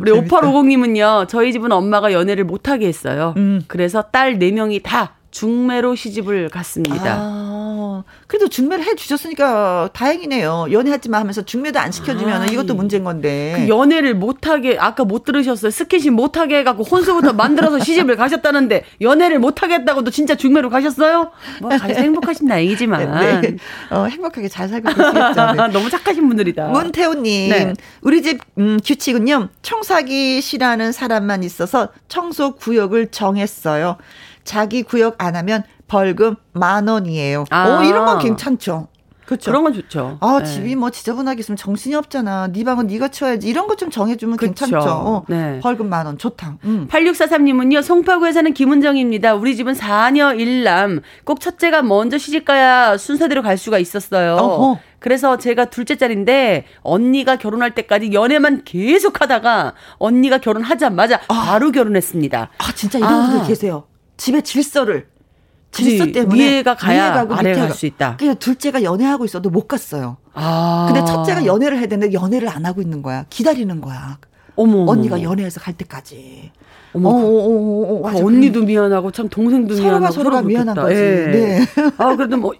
우리 5850님은요 저희 집은 엄마가 연애를 못하게 했어요. 그래서 딸 4명이 다 중매로 시집을 갔습니다. 그래도 중매를 해주셨으니까 다행이네요. 연애하지 마 하면서 중매도 안 시켜주면 이것도 문제인 건데. 그 연애를 못하게, 아까 못 들으셨어요. 스킨십 못하게 해갖고 혼수부터 만들어서 시집을 가셨다는데 연애를 못하게 했다고도 진짜 중매로 가셨어요? 가셔서 행복하신 나이지만. 네. 행복하게 잘 살고 계시겠죠. 네. 너무 착하신 분들이다. 문태우님. 네. 우리 집 규칙은요. 청소하기 싫어하는 사람만 있어서 청소 구역을 정했어요. 자기 구역 안 하면 벌금 10,000원이에요. 이런 건 괜찮죠. 그렇죠. 그런 건 좋죠. 네. 집이 지저분하게 있으면 정신이 없잖아. 네 방은 네가 치워야지. 이런 것 좀 정해주면 그쵸. 괜찮죠. 네. 벌금 10,000원 좋다. 8643님은요. 송파구에 사는 김은정입니다. 우리 집은 4녀 1남. 꼭 첫째가 먼저 시집가야 순서대로 갈 수가 있었어요. 어허. 그래서 제가 둘째 딸인데 언니가 결혼할 때까지 연애만 계속 하다가 언니가 결혼하자마자 바로 결혼했습니다. 아 진짜 이런 분들 계세요. 집의 질서 때문에 위에가 가야 아래가 갈 수 있다. 그러니까 둘째가 연애하고 있어도 못 갔어요. 근데 첫째가 연애를 해야 되는데 연애를 안 하고 있는 거야. 기다리는 거야. 어머. 언니가 연애해서 갈 때까지. 어머. 언니도 미안하고 참 동생도 미안하고 서로가 미안한 거지. 예. 네. 그래도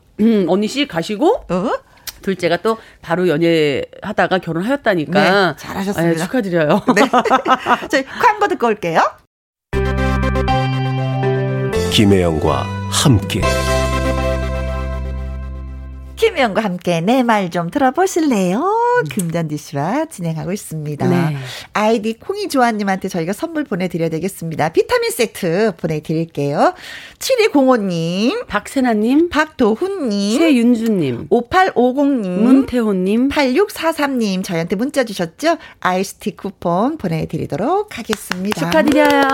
언니 씨 가시고 둘째가 또 바로 연애하다가 결혼하였다니까. 네, 잘하셨습니다. 예, 축하드려요. 네. 저희 광고 듣고 올게요. 김혜영과 함께 내 말 좀 들어보실래요? 금잔디 씨와 진행하고 있습니다. 네. 아이디 콩이조아님한테 저희가 선물 보내드려야 되겠습니다. 비타민 세트 보내드릴게요. 7205님, 박세나님, 박도훈님, 최윤주님, 5850님, 문태호님, 8643님 저희한테 문자 주셨죠? 아이스티 쿠폰 보내드리도록 하겠습니다. 축하드려요.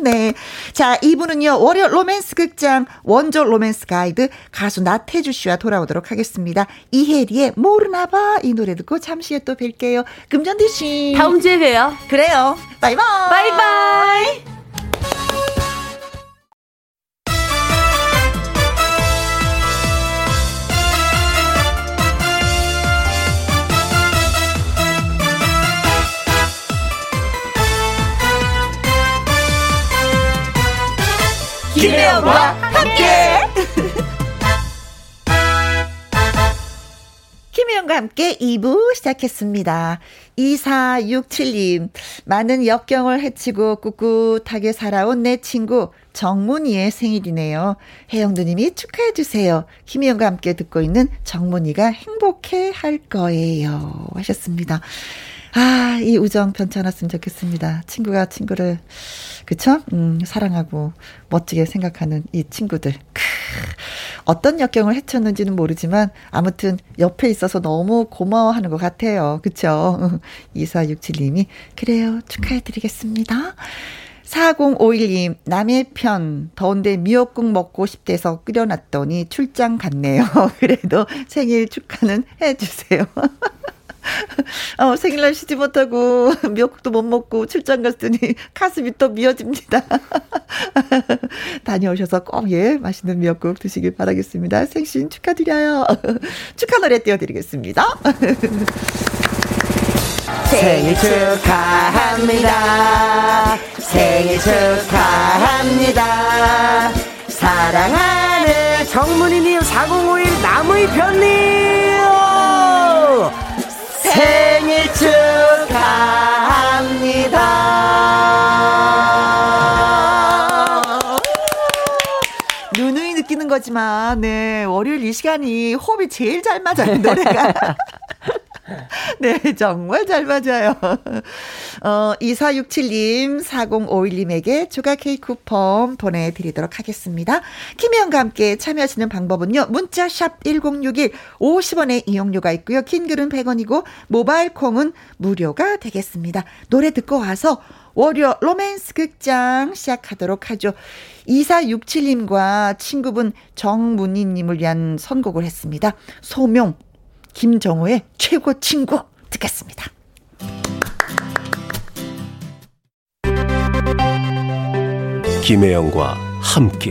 네. 자, 이분은요 월요 로맨스 극장 원조 로맨스 가이드 가수 나태주 씨와 돌아오도록 하겠습니다. 이혜리의 모르나봐 이 노래 듣고 잠시 후에 또 뵐게요. 금잔디 씨 다음 주에 봬요. 그래요. 바이바이. 바이바이. 김혜영과 함께 김혜영과 함께 2부 시작했습니다. 2467님, 많은 역경을 헤치고 꿋꿋하게 살아온 내 친구 정문이의 생일이네요. 혜영 누님이 축하해 주세요. 김혜영과 함께 듣고 있는 정문이가 행복해 할 거예요 하셨습니다. 아, 이 우정 변찮았으면 좋겠습니다. 친구가 친구를, 그쵸? 사랑하고 멋지게 생각하는 이 친구들. 크, 어떤 역경을 헤쳤는지는 모르지만 아무튼 옆에 있어서 너무 고마워하는 것 같아요. 그쵸? 2467님이 그래요, 축하해드리겠습니다. 4051님, 남의 편, 더운데 미역국 먹고 싶대서 끓여놨더니 출장 갔네요. 그래도 생일 축하는 해주세요. 생일날 쉬지 못하고 미역국도 못 먹고 출장 갔더니 가슴이 또 미어집니다. 다녀오셔서 꼭, 예, 맛있는 미역국 드시길 바라겠습니다. 생신 축하드려요. 축하 노래 띄워드리겠습니다. 생일 축하합니다. 생일 축하합니다. 사랑하는 정문이님, 4051 나무의 편님, 생일 축하합니다. 누누이 느끼는 거지만, 네, 월요일 이 시간이 호흡이 제일 잘 맞아요, 노래가. 네, 정말 잘 맞아요. 2467님, 4051님에게 조각 케이크 쿠폰 보내드리도록 하겠습니다. 김혜영과 함께 참여하시는 방법은요, 문자샵 1061, 50원의 이용료가 있고요, 긴 글은 100원이고 모바일 콩은 무료가 되겠습니다. 노래 듣고 와서 월요 로맨스 극장 시작하도록 하죠. 2467님과 친구분 정문희님을 위한 선곡을 했습니다. 소명 김정호의 최고 친구 듣겠습니다. 김혜영과 함께.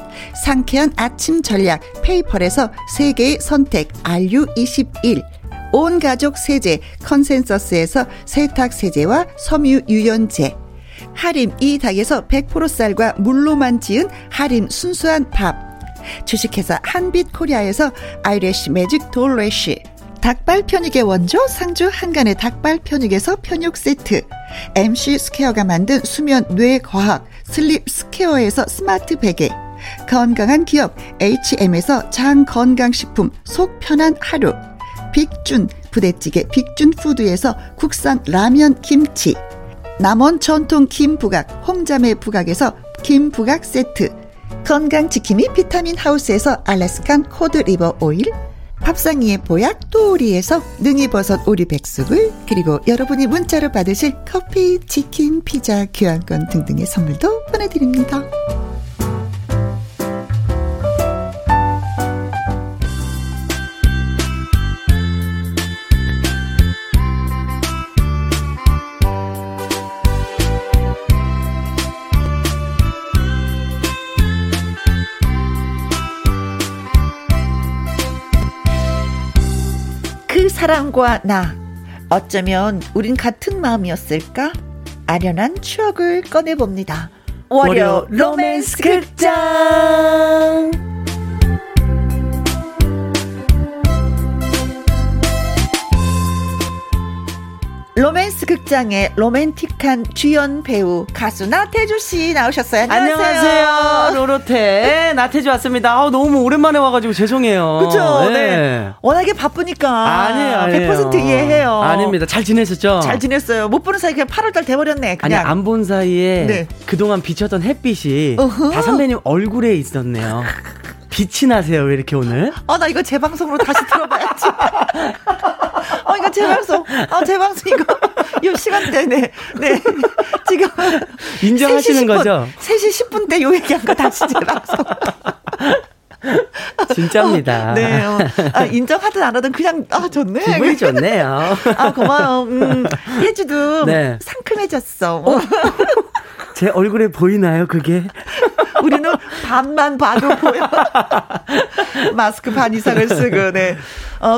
상쾌한 아침 전략 페이퍼에서 세계의 선택 RU21, 온 가족 세제 컨센서스에서 세탁 세제와 섬유 유연제, 하림 이 닭에서 100% 쌀과 물로만 지은 하림 순수한 밥, 주식회사 한빛코리아에서 아이래쉬 매직 돌래쉬, 닭발 편육의 원조 상주 한간의 닭발 편육에서 편육 세트, MC 스퀘어가 만든 수면 뇌과학 슬립 스퀘어에서 스마트 베개, 건강한 기업 HM에서 장건강식품 속 편한 하루, 빅준 부대찌개 빅준푸드에서 국산 라면 김치, 남원 전통 김부각 홍자매 부각에서 김부각 세트, 건강지킴이 비타민 하우스에서 알래스칸 코드리버 오일, 밥상위의 보약 또오리에서 능이버섯 오리 백숙을, 그리고 여러분이 문자로 받으실 커피, 치킨, 피자, 교환권 등등의 선물도 보내드립니다. 사람과 나, 어쩌면 우린 같은 마음이었을까? 아련한 추억을 꺼내봅니다. 월요 로맨스 극장. 로맨스 극장의 로맨틱한 주연 배우 가수 나태주 씨 나오셨어요. 안녕하세요. 안녕하세요. 로로테 나태주 왔습니다. 너무 오랜만에 와가지고 죄송해요. 그렇죠. 네. 네. 워낙에 바쁘니까. 아니에요. 100% 이해해요. 아닙니다. 잘 지내셨죠? 잘 지냈어요. 못 보는 사이 그냥 8월달 돼버렸네. 그냥. 아니, 안 본 사이에 네. 그동안 비쳤던 햇빛이 어허. 다 선배님 얼굴에 있었네요. 빛이 나세요. 왜 이렇게 오늘? 나 이거 재방송으로 다시 들어봐야지. 이거 재방송. 재방송 이거. 지금 시간대, 네. 네. 지금. 인정하시는 3시 10분, 거죠? 3시 10분 때 요 얘기한 거 다시 재방송. 진짜입니다. 네, 인정하든 안 하든 그냥 좋네. 기분이 좋네요. 고마워. 혜주도 네. 상큼해졌어. 제 얼굴에 보이나요 그게? 우리는 반만 봐도 보여. 마스크 반 이상을 쓰고. 네.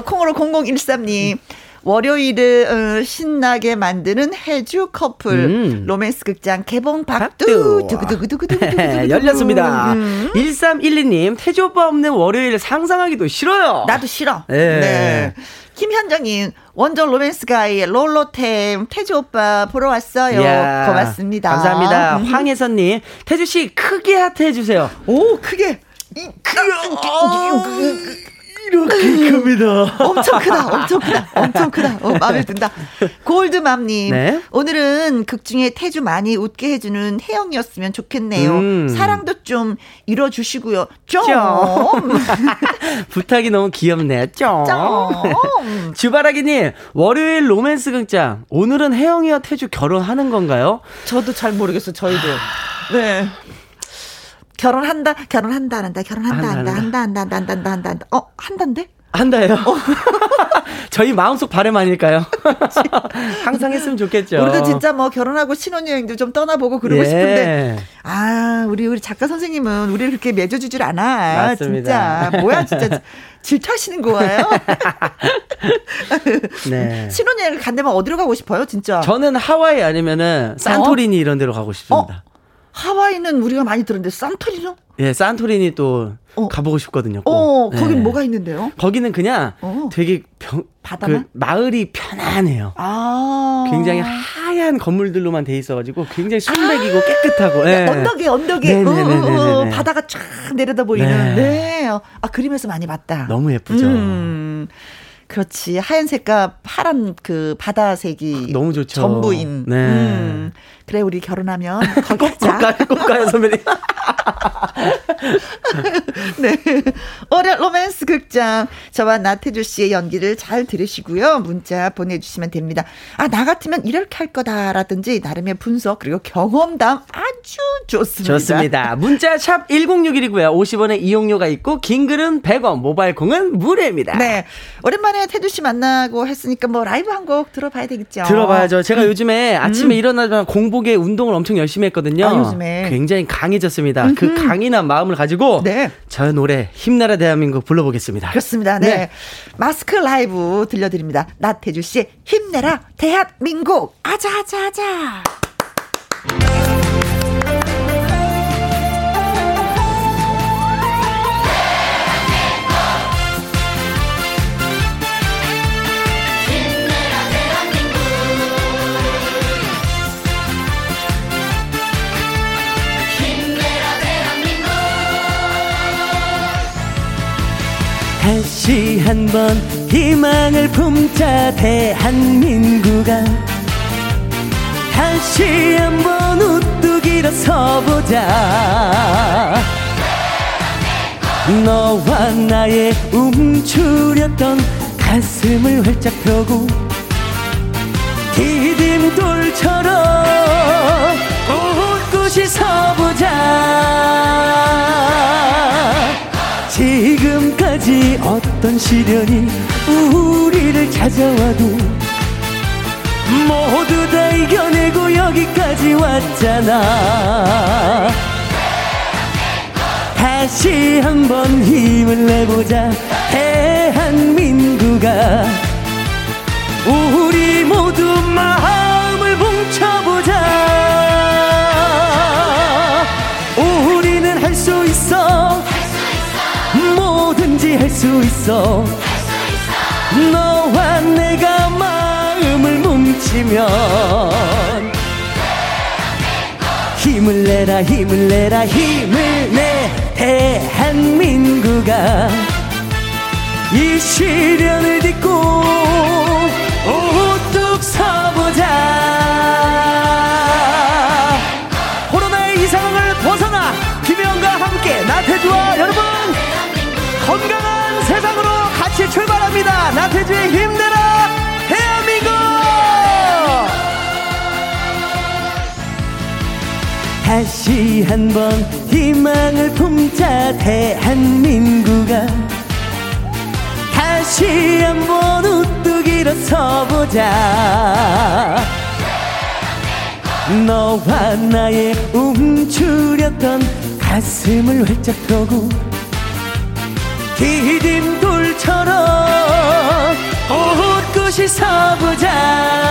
콩으로 0013님. 월요일을 신나게 만드는 해주 커플 로맨스 극장 개봉 박두 두구두구두구두구 열렸습니다. 1312님 태조 오빠 없는 월요일 상상하기도 싫어요. 나도 싫어. 네. 네. 김현정님 원조 로맨스 가이 롤로템 태주 오빠 보러 왔어요. 이야, 고맙습니다. 감사합니다. 황혜선님 태주 씨 크게 하트 해주세요. 오 크게 이렇게 큽니다. 엄청 크다. 엄청 크다. 엄청 크다. 마음에 든다. 골드맘님. 네? 오늘은 극중에 태주 많이 웃게 해주는 혜영이었으면 좋겠네요. 사랑도 좀 이뤄주시고요. 좀. 부탁이 너무 귀엽네요. 좀. 주바라기님. 월요일 로맨스 극장. 오늘은 혜영이와 태주 결혼하는 건가요? 저도 잘 모르겠어요. 저희도. 네. 결혼한다. 한단데? 한다예요? 저희 마음속 바람 아닐까요? 항상 했으면 좋겠죠. 우리도 진짜 뭐 결혼하고 신혼여행도 좀 떠나보고 그러고 예. 싶은데 우리 작가 선생님은 우리를 그렇게 맺어주질 않아. 맞습니다. 진짜 뭐야 진짜 질투하시는 거예요? 네. 신혼여행을 간다면 어디로 가고 싶어요 진짜? 저는 하와이 아니면은 산토리니 이런 데로 가고 싶습니다. 하와이는 우리가 많이 들었는데 산토리노? 예, 산토리니 또 가보고 싶거든요. 거긴 예. 뭐가 있는데요? 거기는 그냥 되게 바다만? 마을이 편안해요. 굉장히 하얀 건물들로만 돼 있어가지고 굉장히 순백이고 깨끗하고. 예. 언덕에 바다가 쫙 내려다 보이는. 네. 네. 그림에서 많이 봤다. 너무 예쁘죠. 그렇지. 하얀색과 파란 그 바다색이 너무 좋죠. 전부인. 네. 그래 우리 결혼하면 거기 가자. 꼭 가요 선배님. 네. 월요일 로맨스 극장 저와 나태주 씨의 연기를 잘 들으시고요. 문자 보내주시면 됩니다. 나 같으면 이렇게 할 거다라든지 나름의 분석 그리고 경험담 아주 좋습니다. 좋습니다. 문자 샵 1061이고요. 50원의 이용료가 있고 긴 글은 100원 모바일 공은 무료입니다. 네. 오랜만에 태주 씨 만나고 했으니까 뭐 라이브 한 곡 들어봐야 되겠죠. 들어봐야죠. 제가 요즘에 아침에 일어나자마자 공복에 운동을 엄청 열심히 했거든요. 요즘에 굉장히 강해졌습니다. 그 강인한 마음을 가지고 네. 저의 노래 힘내라 대한민국 불러보겠습니다. 그렇습니다. 네. 네. 마스크 라이브 들려드립니다. 나태주 씨의 힘내라 대한민국. 아자아자아자. 다시 한번 희망을 품자 대한민국아 다시 한번 우뚝 일어서보자 대한민국. 너와 나의 움츠렸던 가슴을 활짝 펴고 디딤돌처럼 웃고시 서보자 지금까지 어떤 시련이 우리를 찾아와도 모두 다 이겨내고 여기까지 왔잖아 다시 한번 힘을 내보자 대한민국아 우리 모두 마음을 뭉쳐보자 우리는 할 수 있어 뭐든지 할 수 있어. 있어 너와 내가 마음을 뭉치면 대한민국. 힘을 내라 힘을 내 대한민국아 이 시련을 딛고 우뚝 서보자 대한민국. 코로나의 이 상황을 벗어나 김혜영과 함께 나태주와 여러분 건강한 세상으로 같이 출발합니다. 나태주의 힘내라 대한민국. 다시 한번 희망을 품자. 대한민국아 다시 한번 우뚝 일어서보자. 너와 나의 움츠렸던 가슴을 활짝 펴고 디딤돌처럼 웃고시 서보자.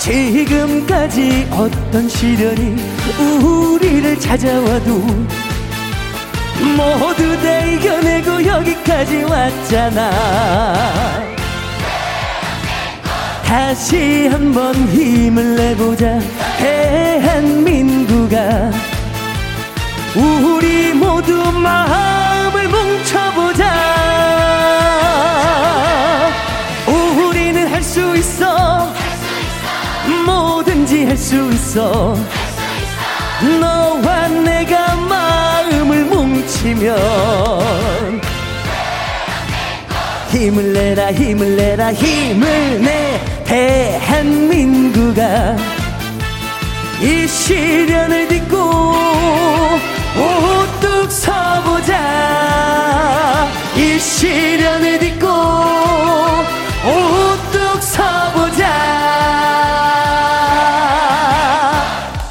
지금까지 어떤 시련이 우리를 찾아와도 모두 다 이겨내고 여기까지 왔잖아. 다시 한번 힘을 내보자. 대한민국아 우리 모두 마음을 뭉쳐보자. 우리는 할 수 있어. 뭐든지 할 수 있어. 너와 내가 마음을 뭉치면 힘을 내라 힘을 내라 힘을 내. 대한민국아 이 시련을 딛고 우뚝 서보자. 이 시련을 딛고 우뚝 서보자.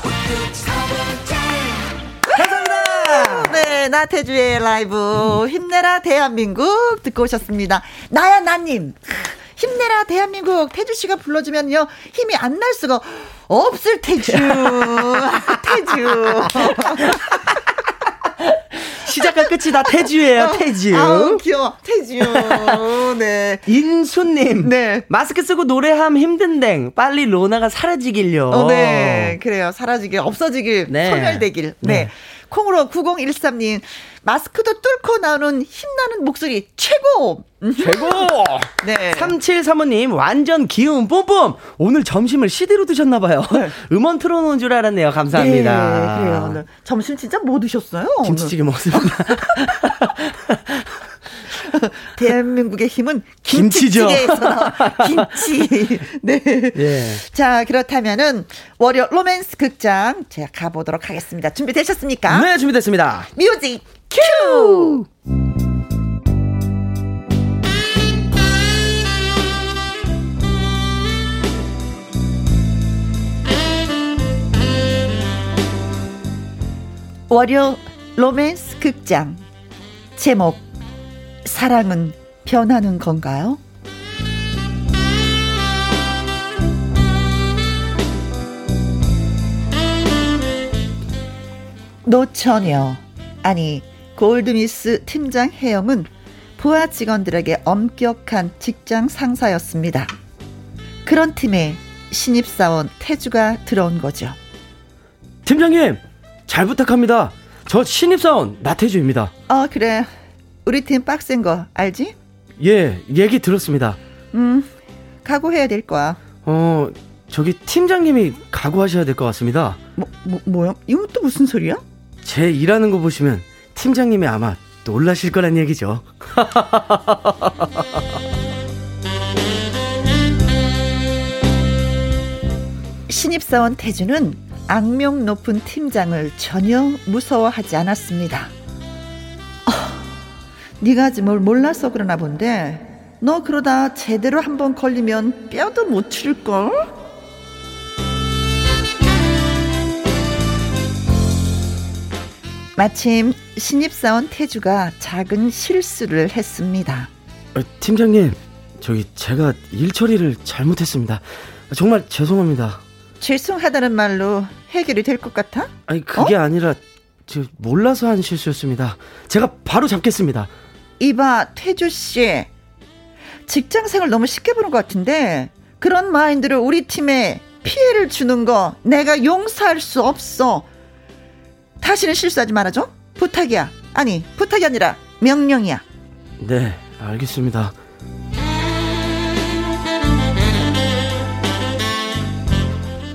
우뚝 서보자. 감사합니다. 네, 나태주의 라이브 힘내라 대한민국 듣고 오셨습니다. 나야 나님 힘내라 대한민국 태주씨가 불러주면요 힘이 안 날 수가 없을 태주. 태주 시작과 끝이 다 태주예요. 태주. 아우 귀여워. 태주. 네. 인수님. 네. 마스크 쓰고 노래함 힘든댕. 빨리 로나가 사라지길요. 네. 그래요. 사라지길. 없어지길. 네. 소멸되길. 네. 네. 콩으로 9013님. 마스크도 뚫고 나오는 힘나는 목소리 최고. 최고. 네. 3735님 완전 기운 뿜뿜. 오늘 점심을 시대로 드셨나 봐요. 네. 음원 틀어놓은 줄 알았네요. 감사합니다. 네, 그래요. 오늘 점심 진짜 뭐 드셨어요? 김치찌개 먹었습니다. 대한민국의 힘은 김치찌개에서 김치. 네. 예. 자, 그렇다면은 월요 로맨스 극장 제가 가보도록 하겠습니다. 준비되셨습니까? 네, 준비됐습니다. 뮤직 큐. 월요 로맨스 극장 제목 사랑은 변하는 건가요? 노처녀 아니 골드미스 팀장 혜영은 부하 직원들에게 엄격한 직장 상사였습니다. 그런 팀에 신입사원 태주가 들어온 거죠. 팀장님 잘 부탁합니다. 저 신입사원 나태주입니다. 아 그래 우리 팀 빡센 거 알지? 예, 얘기 들었습니다. 각오해야 될 거야. 저기 팀장님이 각오하셔야 될 것 같습니다. 뭐야? 이건 또 무슨 소리야? 제 일하는 거 보시면 팀장님이 아마 놀라실 거란 얘기죠. 신입사원 태주는 악명 높은 팀장을 전혀 무서워하지 않았습니다. 네가 아직 뭘 몰라서 그러나 본데 너 그러다 제대로 한번 걸리면 뼈도 못 칠걸? 마침 신입사원 태주가 작은 실수를 했습니다. 팀장님 저기 제가 일 처리를 잘못했습니다. 정말 죄송합니다. 죄송하다는 말로 해결이 될 것 같아? 아니 그게 아니라 저 몰라서 한 실수였습니다. 제가 바로 잡겠습니다. 이봐 태주씨 직장생활 너무 쉽게 보는 것 같은데 그런 마인드로 우리 팀에 피해를 주는 거 내가 용서할 수 없어. 다시는 실수하지 말아줘. 부탁이야. 아니 부탁이 아니라 명령이야. 네 알겠습니다.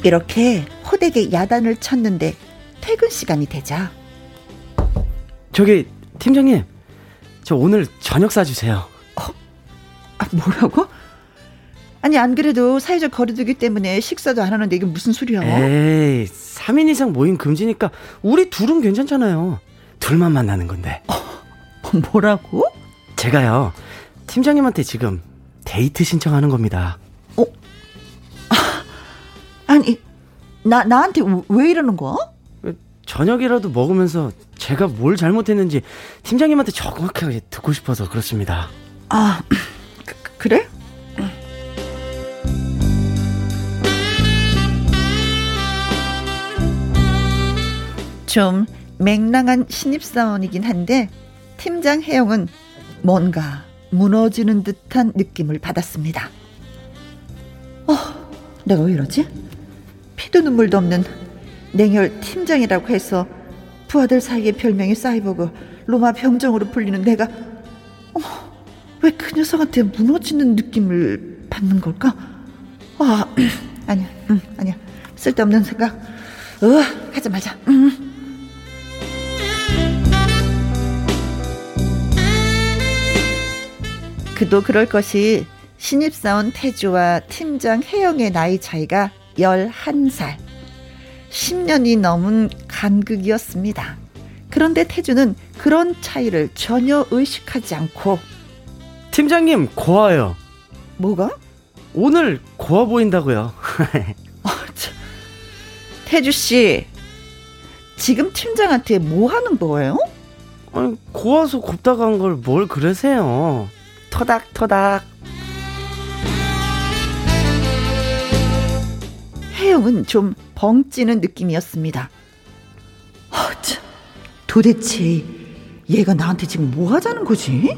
이렇게 호되게 야단을 쳤는데 퇴근 시간이 되자 저기 팀장님 저 오늘 저녁 사주세요. 뭐라고? 아니 안 그래도 사회적 거리두기 때문에 식사도 안 하는데 이게 무슨 소리야? 에이, 3인 이상 모임 금지니까 우리 둘은 괜찮잖아요. 둘만 만나는 건데. 뭐라고? 제가요 팀장님한테 지금 데이트 신청하는 겁니다. 어? 아니 나한테 왜 이러는 거야? 저녁이라도 먹으면서 제가 뭘 잘못했는지 팀장님한테 정확하게 듣고 싶어서 그렇습니다. 아 그래? 좀 맹랑한 신입사원이긴 한데 팀장 혜영은 뭔가 무너지는 듯한 느낌을 받았습니다. 내가 왜 이러지? 피도 눈물도 없는 냉혈 팀장이라고 해서 부하들 사이에 별명이 사이버그 로마 병정으로 불리는 내가 왜 그 녀석한테 무너지는 느낌을 받는 걸까? 아니야 쓸데없는 생각 하지 말자. 그도 그럴 것이 신입사원 태주와 팀장 혜영의 나이 차이가 11살, 10년이 넘은 간극이었습니다. 그런데 태주는 그런 차이를 전혀 의식하지 않고 팀장님 고와요. 뭐가? 오늘 고와 보인다고요. 태주씨 지금 팀장한테 뭐 하는 거예요? 아니, 고와서 곱다고 한 걸 뭘 그러세요. 토닥토닥. 혜영은 좀 벙찌는 느낌이었습니다. 참, 도대체 얘가 나한테 지금 뭐 하자는 거지?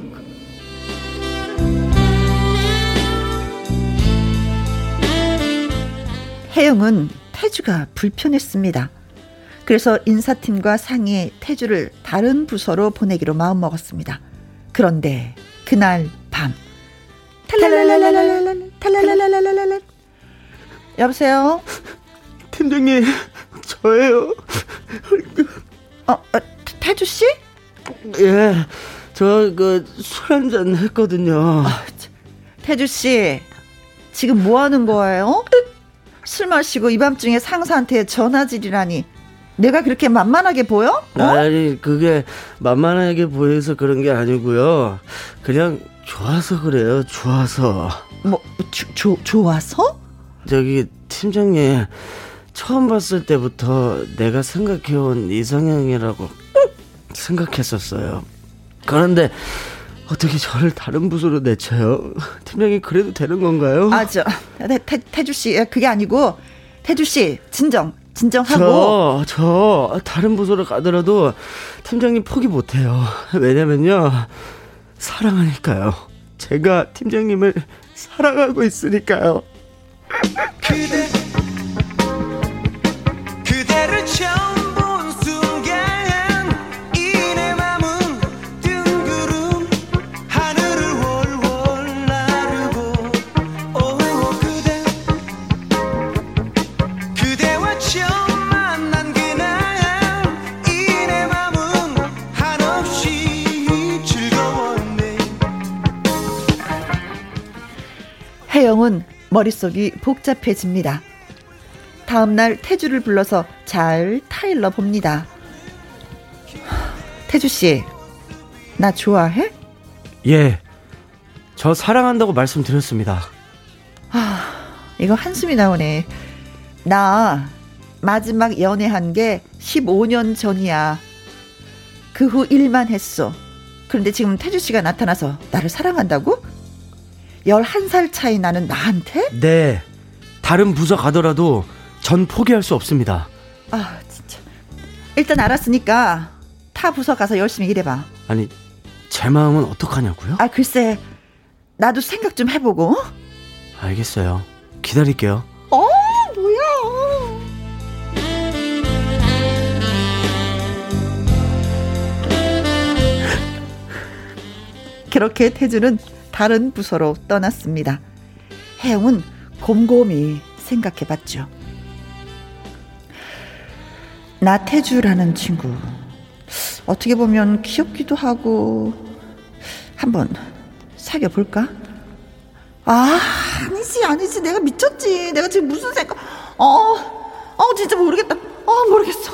혜영은 태주가 불편했습니다. 그래서 인사팀과 상의해 태주를 다른 부서로 보내기로 마음먹었습니다. 그런데 그날 밤. 탈랄랄랄랄랄. 여보세요? 팀장님, 저예요. 태주 씨? 예, 저 술 한잔 했거든요. 태주 씨, 지금 뭐 하는 거예요? 술 마시고 이 밤중에 상사한테 전화질이라니. 내가 그렇게 만만하게 보여? 아니 그게 만만하게 보여서 그런 게 아니고요. 그냥 좋아서 그래요. 좋아서. 뭐 좋아서? 저기 팀장님 처음 봤을 때부터 내가 생각해온 이상형이라고 생각했었어요. 그런데 어떻게 저를 다른 부서로 내쳐요? 팀장님 그래도 되는 건가요? 태주씨 그게 아니고 태주씨 진정하고 저 다른 부서로 가더라도 팀장님 포기 못해요. 왜냐면요 사랑하니까요. 제가 팀장님을 사랑하고 있으니까요. 그대를 처음 본 순간 이 내 맘은 뜬구름 하늘을 월월 나르고 오오 그대와 처음 만난 그날 이 내 맘은 한없이 즐거웠네. 혜영은 머릿속이 복잡해집니다. 다음날 태주를 불러서 잘 타일러 봅니다. 태주씨 나 좋아해? 예, 저 사랑한다고 말씀드렸습니다. 이거 한숨이 나오네. 나 마지막 연애한 게 15년 전이야. 그 후 일만 했어. 그런데 지금 태주씨가 나타나서 나를 사랑한다고? 11살 차이 나는 나한테? 네, 다른 부서 가더라도 전 포기할 수 없습니다. 아 진짜. 일단 알았으니까 타 부서 가서 열심히 일해봐. 아니 제 마음은 어떡하냐고요? 아 글쎄 나도 생각 좀 해보고. 알겠어요. 기다릴게요. 뭐야. 그렇게 태주는 다른 부서로 떠났습니다. 혜영은 곰곰이 생각해봤죠. 나태주라는 친구 어떻게 보면 귀엽기도 하고 한번 사귀어볼까? 아니지. 내가 미쳤지. 내가 지금 무슨 생각. 진짜 모르겠다. 모르겠어.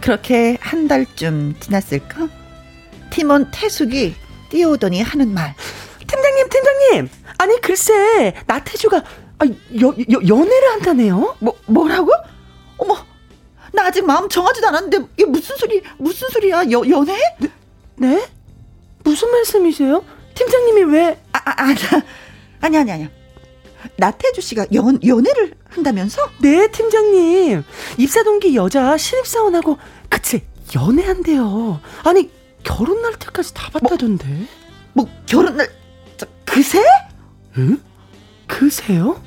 그렇게 한 달쯤 지났을까? 팀원 태숙이 뛰어오더니 하는 말. 팀장님. 아니 글쎄 나태주가 연애를 한다네요. 뭐라고? 어머, 나 아직 마음 정하지도 않았는데 이게 무슨 소리야? 연애? 네? 무슨 말씀이세요? 팀장님이 왜? 아니야. 나태주 씨가 연애를 한다면서? 네, 팀장님. 입사 동기 여자 신입사원하고 그치 연애한대요. 아니 결혼 날짜까지 다 봤다던데. 뭐 결혼 날? 그새? 응? 그새요?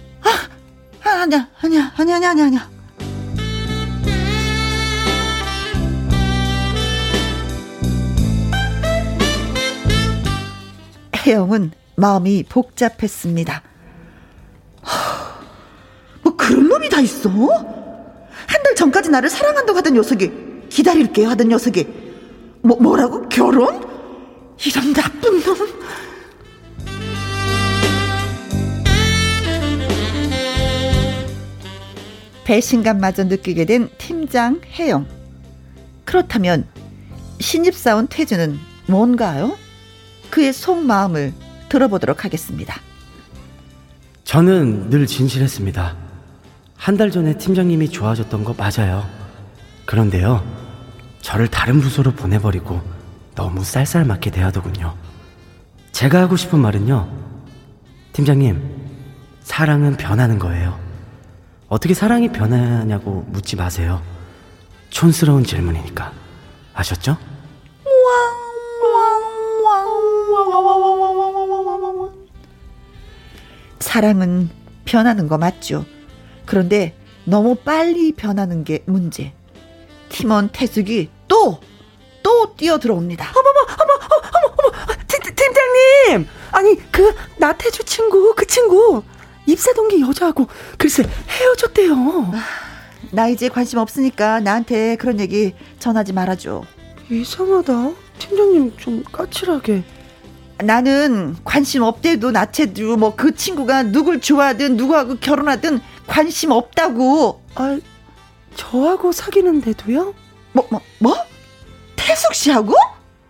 아니야. 혜영은 마음이 복잡했습니다. 뭐 그런 놈이 다 있어? 한 달 전까지 나를 사랑한다고 하던 녀석이, 기다릴게요 하던 녀석이 뭐라고? 결혼? 이런 나쁜 놈. 배신감마저 느끼게 된 팀장 혜영. 그렇다면 신입사원 태주는 뭔가요? 그의 속마음을 들어보도록 하겠습니다. 저는 늘 진실했습니다. 한 달 전에 팀장님이 좋아졌던 거 맞아요. 그런데요, 저를 다른 부서로 보내버리고 너무 쌀쌀맞게 대하더군요. 제가 하고 싶은 말은요, 팀장님, 사랑은 변하는 거예요. 어떻게 사랑이 변하냐고 묻지 마세요. 촌스러운 질문이니까. 아셨죠? 사랑은 변하는 거 맞죠. 그런데 너무 빨리 변하는 게 문제. 팀원 태숙이 또 뛰어들어옵니다. 어머. 팀장님, 아니 그 나태주 친구, 그 친구 입사 동기 여자하고 글쎄 헤어졌대요. 나 이제 관심 없으니까 나한테 그런 얘기 전하지 말아줘. 이상하다. 팀장님 좀 까칠하게. 나는 관심 없대도 나태주 뭐 그 친구가 누굴 좋아하든 누구하고 결혼하든 관심 없다고. 아, 저하고 사귀는데도요? 뭐? 태숙 씨하고?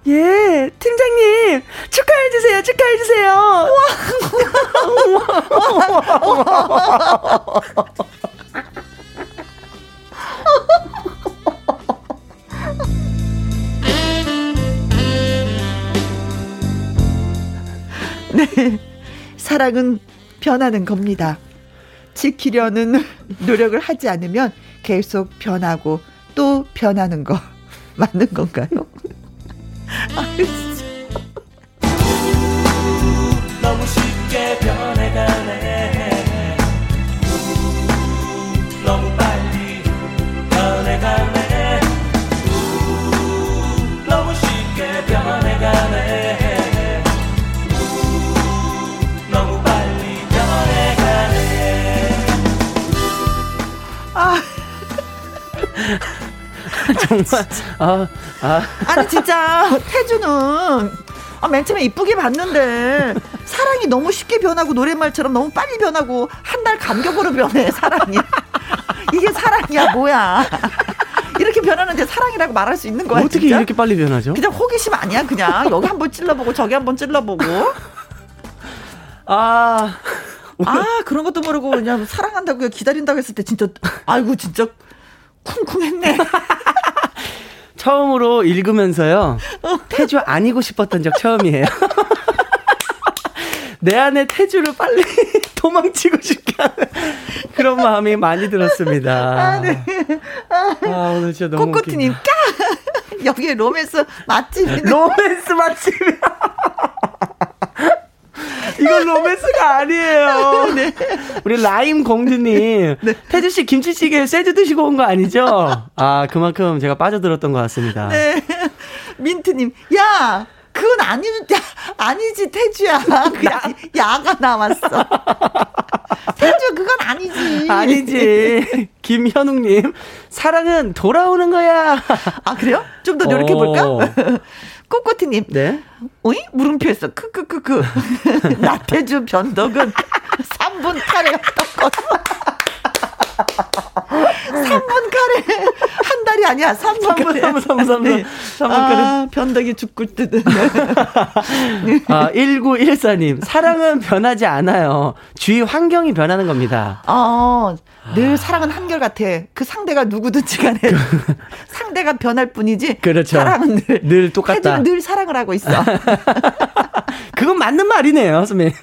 예, 팀장님 축하해주세요. 와. 네, 사랑은 변하는 겁니다. 지키려는 노력을 하지 않으면 계속 변하고 또 변하는 거 맞는 건가요? 아유, 진짜. 너무 쉽게 변해가네. 너무 빨리 변해가네. 너무 쉽게 변해가네. 정말 아니 진짜 태주는 맨 처음에 이쁘게 봤는데 사랑이 너무 쉽게 변하고 노랫말처럼 너무 빨리 변하고 한 달 간격으로 변해 사랑이. 이게 사랑이야 뭐야. 이렇게 변하는데 사랑이라고 말할 수 있는 거야? 어떻게 진짜? 이렇게 빨리 변하죠? 그냥 호기심 아니야? 그냥 여기 한번 찔러보고 저기 한번 찔러보고. 그런 것도 모르고 그냥 사랑한다고 기다린다고 했을 때 진짜 아이고 진짜 쿵쿵했네. 처음으로 읽으면서요, 태주 아니고 싶었던 적 처음이에요. 내 안에 태주를 빨리 도망치고 싶게 하는 그런 마음이 많이 들었습니다. 오늘 진짜 너무 웃긴다. 코코트님 까! 여기 로맨스 맛집이네. 로맨스 맛집이야. 이건 로맨스가 아니에요. 네. 우리 라임 공주님, 네. 태주 씨 김치찌개 쇠주 드시고 온 거 아니죠? 그만큼 제가 빠져들었던 것 같습니다. 네. 민트님, 야, 그건 아니지 태주야. 야가 나왔어. 태주 그건 아니지. 김현웅님, 사랑은 돌아오는 거야. 아, 그래요? 좀 더 노력해볼까? 꼬꼬트님, 네? 오잉? 물음표였어. 크크크크. 나태주 변덕은 3분 카레 떴어. 3분 카레. 한 달이 아니야. 3분 카레. 아, 변덕이 죽을 듯. 아, 1914님, 사랑은 변하지 않아요. 주위 환경이 변하는 겁니다. 늘 사랑은 한결같아. 그 상대가 누구든지 간에 상대가 변할 뿐이지. 그렇죠. 사랑은 늘 똑같다. 늘 사랑을 하고 있어. 그건 맞는 말이네요, 선배님.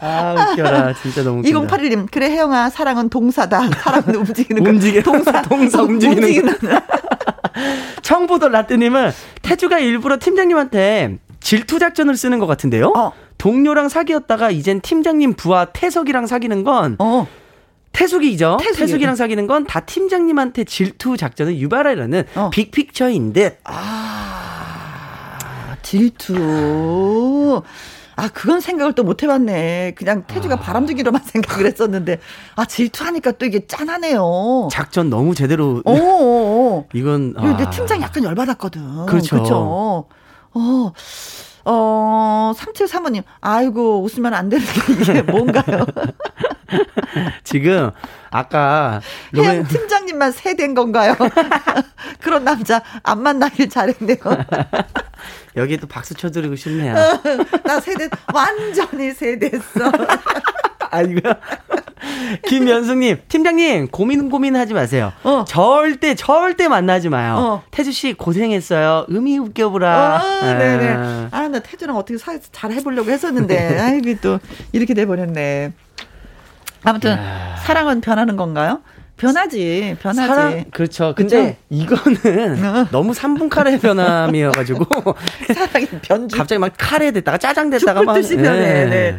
아, 웃겨라. 진짜 너무 웃겨. 2081님, 그래, 혜영아, 사랑은 동사다. 사랑은 움직이는 거. 움직이는 거. 청보도 라떼님은 태주가 일부러 팀장님한테 질투 작전을 쓰는 것 같은데요. 동료랑 사귀었다가 이젠 팀장님 부하 태석이랑 사귀는 건 태숙이죠. 태숙이랑 사귀는 건 다 팀장님한테 질투 작전을 유발하려는 빅픽처인 듯. 아, 질투. 아, 그건 생각을 또 못 해봤네. 그냥 태주가 바람둥이로만 생각을 했었는데, 아, 질투하니까 또 이게 짠하네요. 작전 너무 제대로. 이건. 근데 팀장이 약간 열받았거든. 그렇죠. 그렇죠. 3735님, 아이고, 웃으면 안 되는 게 이게 뭔가요? 지금, 아까. 혜영 팀장님만 세된 건가요? 그런 남자 안 만나길 잘했네요. 여기에 또 박수 쳐드리고 싶네요. 나 세대, 완전히 세댔어. 아니고요. 김연숙님, 팀장님, 고민하지 마세요. 절대 만나지 마요. 태주씨, 고생했어요. 의미 웃겨보라. 네네. 아, 나 태주랑 어떻게 잘 해보려고 했었는데. 아이고, 또, 이렇게 돼버렸네. 아무튼, 사랑은 변하는 건가요? 변하지. 사랑, 그렇죠. 근데 이거는 너무 3분 카레 변함이어가지고. 사랑이 변주. 갑자기 막 카레 됐다가 짜장 됐다가 막. 죽을 듯이 변해. 네.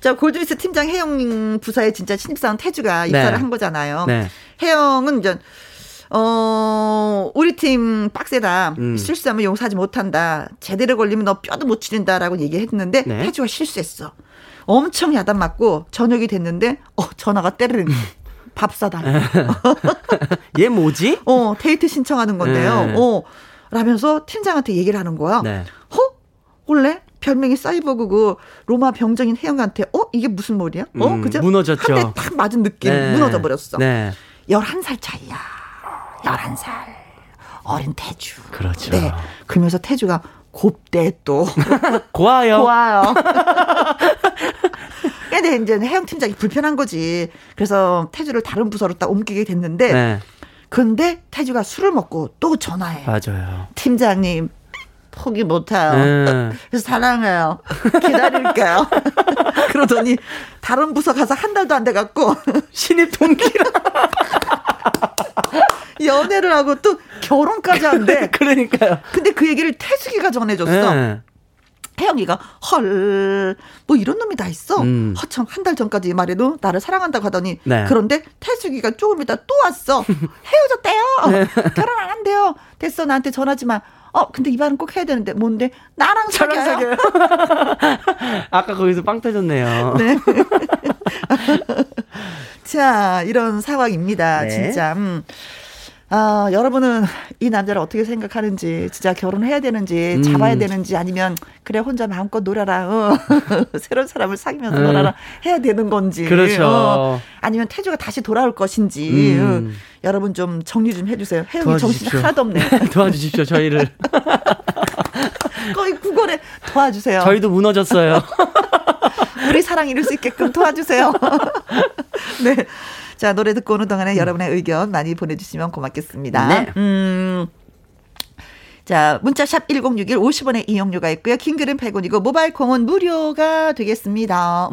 자, 골드리스 팀장 혜영 부사에 진짜 신입사원 태주가 입사를 한 거잖아요. 네. 혜영은 이제 우리 팀 빡세다. 실수하면 용서하지 못한다. 제대로 걸리면 너 뼈도 못 추린다라고 얘기했는데 태주가 실수했어. 엄청 야단 맞고 저녁이 됐는데 전화가 때르르. 밥 사달라. 얘 뭐지? 데이트 신청하는 건데요. 라면서 팀장한테 얘기를 하는 거야. 네. 원래 별명이 사이버그고 로마 병정인 혜영한테 이게 무슨 말이야? 그죠? 무너졌죠. 한 대 딱 맞은 느낌. 네. 무너져 버렸어. 네. 11살 차이야. 11살. 어린 태주. 그렇죠. 네. 그러면서 태주가 곱대 또. 고와요. 근데 이제 혜영 팀장이 불편한 거지. 그래서 태주를 다른 부서로 딱 옮기게 됐는데. 네. 근데 태주가 술을 먹고 또 전화해. 맞아요. 팀장님, 포기 못해요. 그래서 사랑해요. 기다릴게요. 그러더니 다른 부서 가서 한 달도 안 돼갖고 신입 동기랑 연애를 하고 또 결혼까지 한대. 그러니까요. 근데 그 얘기를 태숙이가 전해줬어. 네. 혜영이가 헐, 뭐 이런 놈이 다 있어. 허청 한 달 전까지 말해도 나를 사랑한다고 하더니. 네. 그런데 태숙이가 조금 있다 또 왔어. 헤어졌대요. 네. 결혼 안 한대요. 됐어, 나한테 전하지 마. 근데 이 말은 꼭 해야 되는데 뭔데? 나랑 사귀어요. 아까 거기서 빵 터졌네요. 네. 자, 이런 상황입니다. 네. 진짜. 여러분은 이 남자를 어떻게 생각하는지, 진짜 결혼해야 되는지, 잡아야 되는지, 아니면 그래 혼자 마음껏 놀아라, 새로운 사람을 사귀면서 놀아라 해야 되는 건지. 그렇죠. 아니면 태주가 다시 돌아올 것인지. 여러분 좀 정리 좀 해주세요. 혜영이 정신 하나도 없네. 도와주십시오, 저희를. 거의 구걸에 도와주세요. 저희도 무너졌어요. 우리 사랑 이룰 수 있게끔 도와주세요. 네. 자, 노래 듣고 오는 동안에 여러분의 의견 많이 보내주시면 고맙겠습니다. 네. 자, 문자샵 1061 50원의 이용료가 있고요. 킹글은 100원이고 모바일 콩은 무료가 되겠습니다.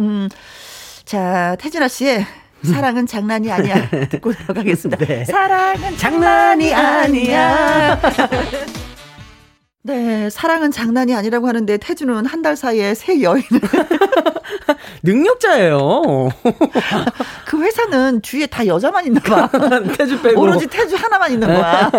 자, 태진아 씨의 사랑은 장난이 아니야 듣고 들어가겠습니다. 네. 사랑은 장난이 아니야. 네, 사랑은 장난이 아니라고 하는데 태주는 한 달 사이에 세 여인을. 능력자예요. 그 회사는 주위에 다 여자만 있는 거야. 태주 빼고. 오로지 태주 하나만 있는 거야.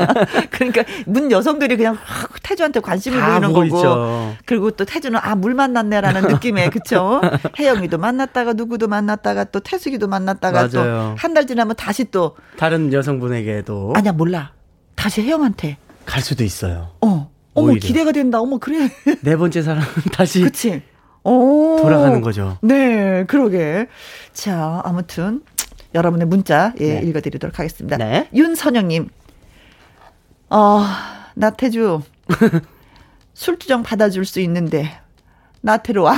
그러니까 문 여성들이 그냥 태주한테 관심을 보이는 거고. 있죠. 그리고 또 태주는 아, 물 만났네라는 느낌에. 그렇죠. 혜영이도 만났다가 누구도 만났다가 또 태숙이도 만났다가 또 한 달 지나면 다시 또. 다른 여성분에게도. 아니야 몰라. 다시 혜영한테. 갈 수도 있어요. 어머 오히려. 기대가 된다. 어머 그래. 네 번째 사람은 다시. 그치. 돌아가는 거죠. 네, 그러게. 자, 아무튼 여러분의 문자 예, 네. 읽어드리도록 하겠습니다. 네. 윤선영님, 나태주 술주정 받아줄 수 있는데 나태로 와.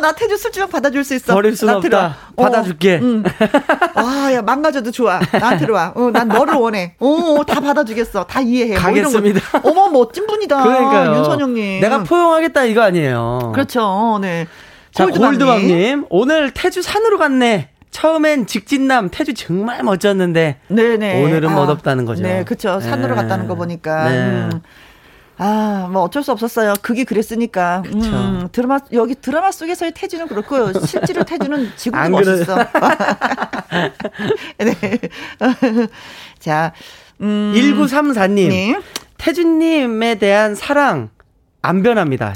나태주 술주정 받아줄 수 있어. 버릴 수는 없다. 받아줄게. 야, 망가져도 좋아. 나한테로 와. 난 너를 원해. 다 받아주겠어. 다 이해해. 가겠습니다. 뭐 어머, 멋진 분이다. 그러니까요. 윤선영님. 내가 포용하겠다 이거 아니에요. 그렇죠. 네. 자, 골드박님. 오늘 태주 산으로 갔네. 처음엔 직진남 태주 정말 멋졌는데. 네네. 오늘은 멋없다는 거죠. 네, 그렇죠. 산으로 갔다는 거 보니까. 네. 뭐 어쩔 수 없었어요. 그게 그랬으니까. 그렇죠. 여기 드라마 속에서의 태주는 그렇고요. 실제로 태주는 지금도 멋있어. 네. 자, 1934님. 네. 태주님에 대한 사랑 안 변합니다.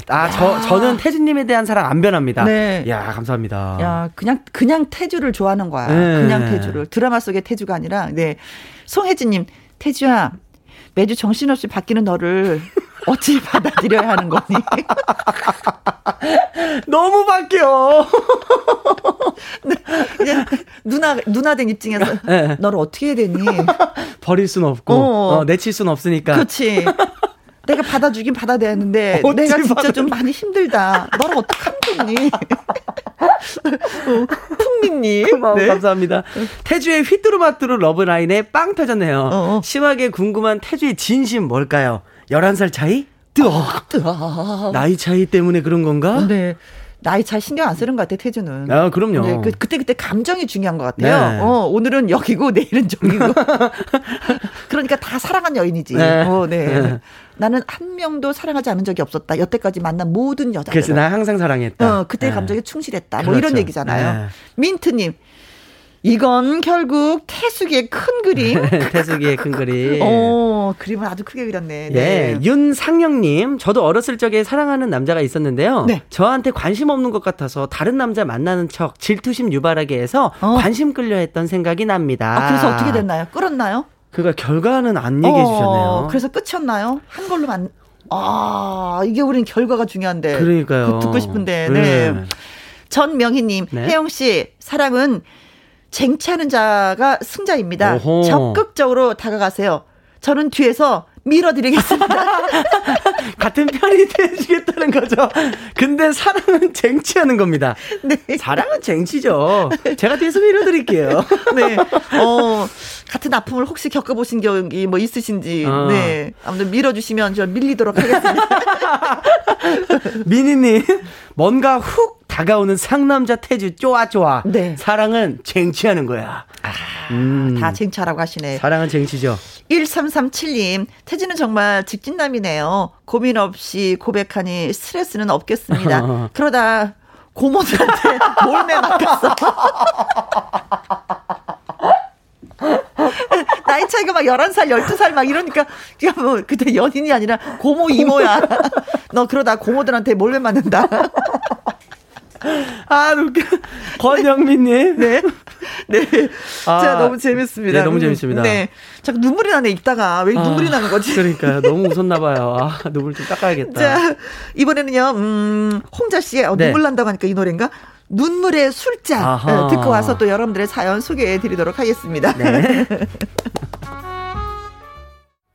저는 태주님에 대한 사랑 안 변합니다. 네. 야, 감사합니다. 야, 그냥 태주를 좋아하는 거야. 네. 그냥 태주를. 드라마 속의 태주가 아니라, 네. 송혜진님, 태주야, 매주 정신없이 바뀌는 너를. 어찌 받아들여야 하는 거니? 너무 바뀌어. 그냥 누나 된 입장에서 네. 너를 어떻게 해야 되니? 버릴 순 없고 내칠 순 없으니까. 그렇지. 내가 받아주긴 받아야 되는데 내가 진짜 좀 많이 힘들다. 너를 어떻게 하면 되니? 풍미님 고마워, 네. 감사합니다. 태주의 휘뚜루마뚜루 러브라인에 빵 터졌네요. 심하게 궁금한 태주의 진심 뭘까요? 11살 차이? 뜨거. 나이 차이 때문에 그런 건가? 네. 나이 차이 신경 안 쓰는 것 같아, 태주는. 아, 그럼요. 네, 그때 감정이 중요한 것 같아요. 네. 오늘은 여기고, 내일은 저기고. 그러니까 다 사랑한 여인이지. 네. 네. 나는 한 명도 사랑하지 않은 적이 없었다. 여태까지 만난 모든 여자들. 그래서 나 항상 사랑했다. 그때 네. 감정에 충실했다. 그렇죠. 뭐 이런 얘기잖아요. 네. 민트님. 이건 결국 태숙이의 큰 그림. 태숙이의 큰 그림. 그림은 아주 크게 그렸네. 네. 예, 윤상영님, 저도 어렸을 적에 사랑하는 남자가 있었는데요. 네. 저한테 관심 없는 것 같아서 다른 남자 만나는 척 질투심 유발하게 해서 관심 끌려 했던 생각이 납니다. 그래서 어떻게 됐나요? 끌었나요? 그러니까 결과는 안 얘기해 주셨네요. 그래서 끝이었나요? 한 걸로만. 이게 우린 결과가 중요한데. 그러니까요. 듣고 싶은데. 네. 전명희님, 네. 혜영씨, 사랑은 쟁취하는 자가 승자입니다. 오호. 적극적으로 다가가세요. 저는 뒤에서 밀어드리겠습니다. 같은 편이 되시겠다는 거죠. 근데 사랑은 쟁취하는 겁니다. 네. 사랑은 쟁취죠. 제가 뒤에서 밀어드릴게요. 네. 같은 아픔을 혹시 겪어보신 경험이 뭐 있으신지. 네. 아무튼 밀어주시면 저 밀리도록 하겠습니다. 미니님, 뭔가 훅 다가오는 상남자 태주 좋아. 네. 사랑은 쟁취하는 거야. 다 쟁취하라고 하시네. 사랑은 쟁취죠. 1337님, 태주는 정말 직진남이네요. 고민 없이 고백하니 스트레스는 없겠습니다. 그러다 고모들한테 몰매 맡겼어. 나이 차이가 막 11살, 12살 막 이러니까 뭐 그때 연인이 아니라 고모 이모야. 너 그러다 고모들한테 몰매 맞는다. 웃겨. 권영민님. 네. 네. 진짜 너무 재밌습니다. 네, 너무 재밌습니다. 네. 자꾸 눈물이 나네, 읽다가. 왜 눈물이 나는 거지? 그러니까요. 너무 웃었나봐요. 눈물 좀 닦아야겠다. 자, 이번에는요, 홍자 씨의 눈물 난다고 하니까 이 노래인가? 눈물의 술잔. 네, 듣고 와서 또 여러분들의 사연 소개해 드리도록 하겠습니다. 네.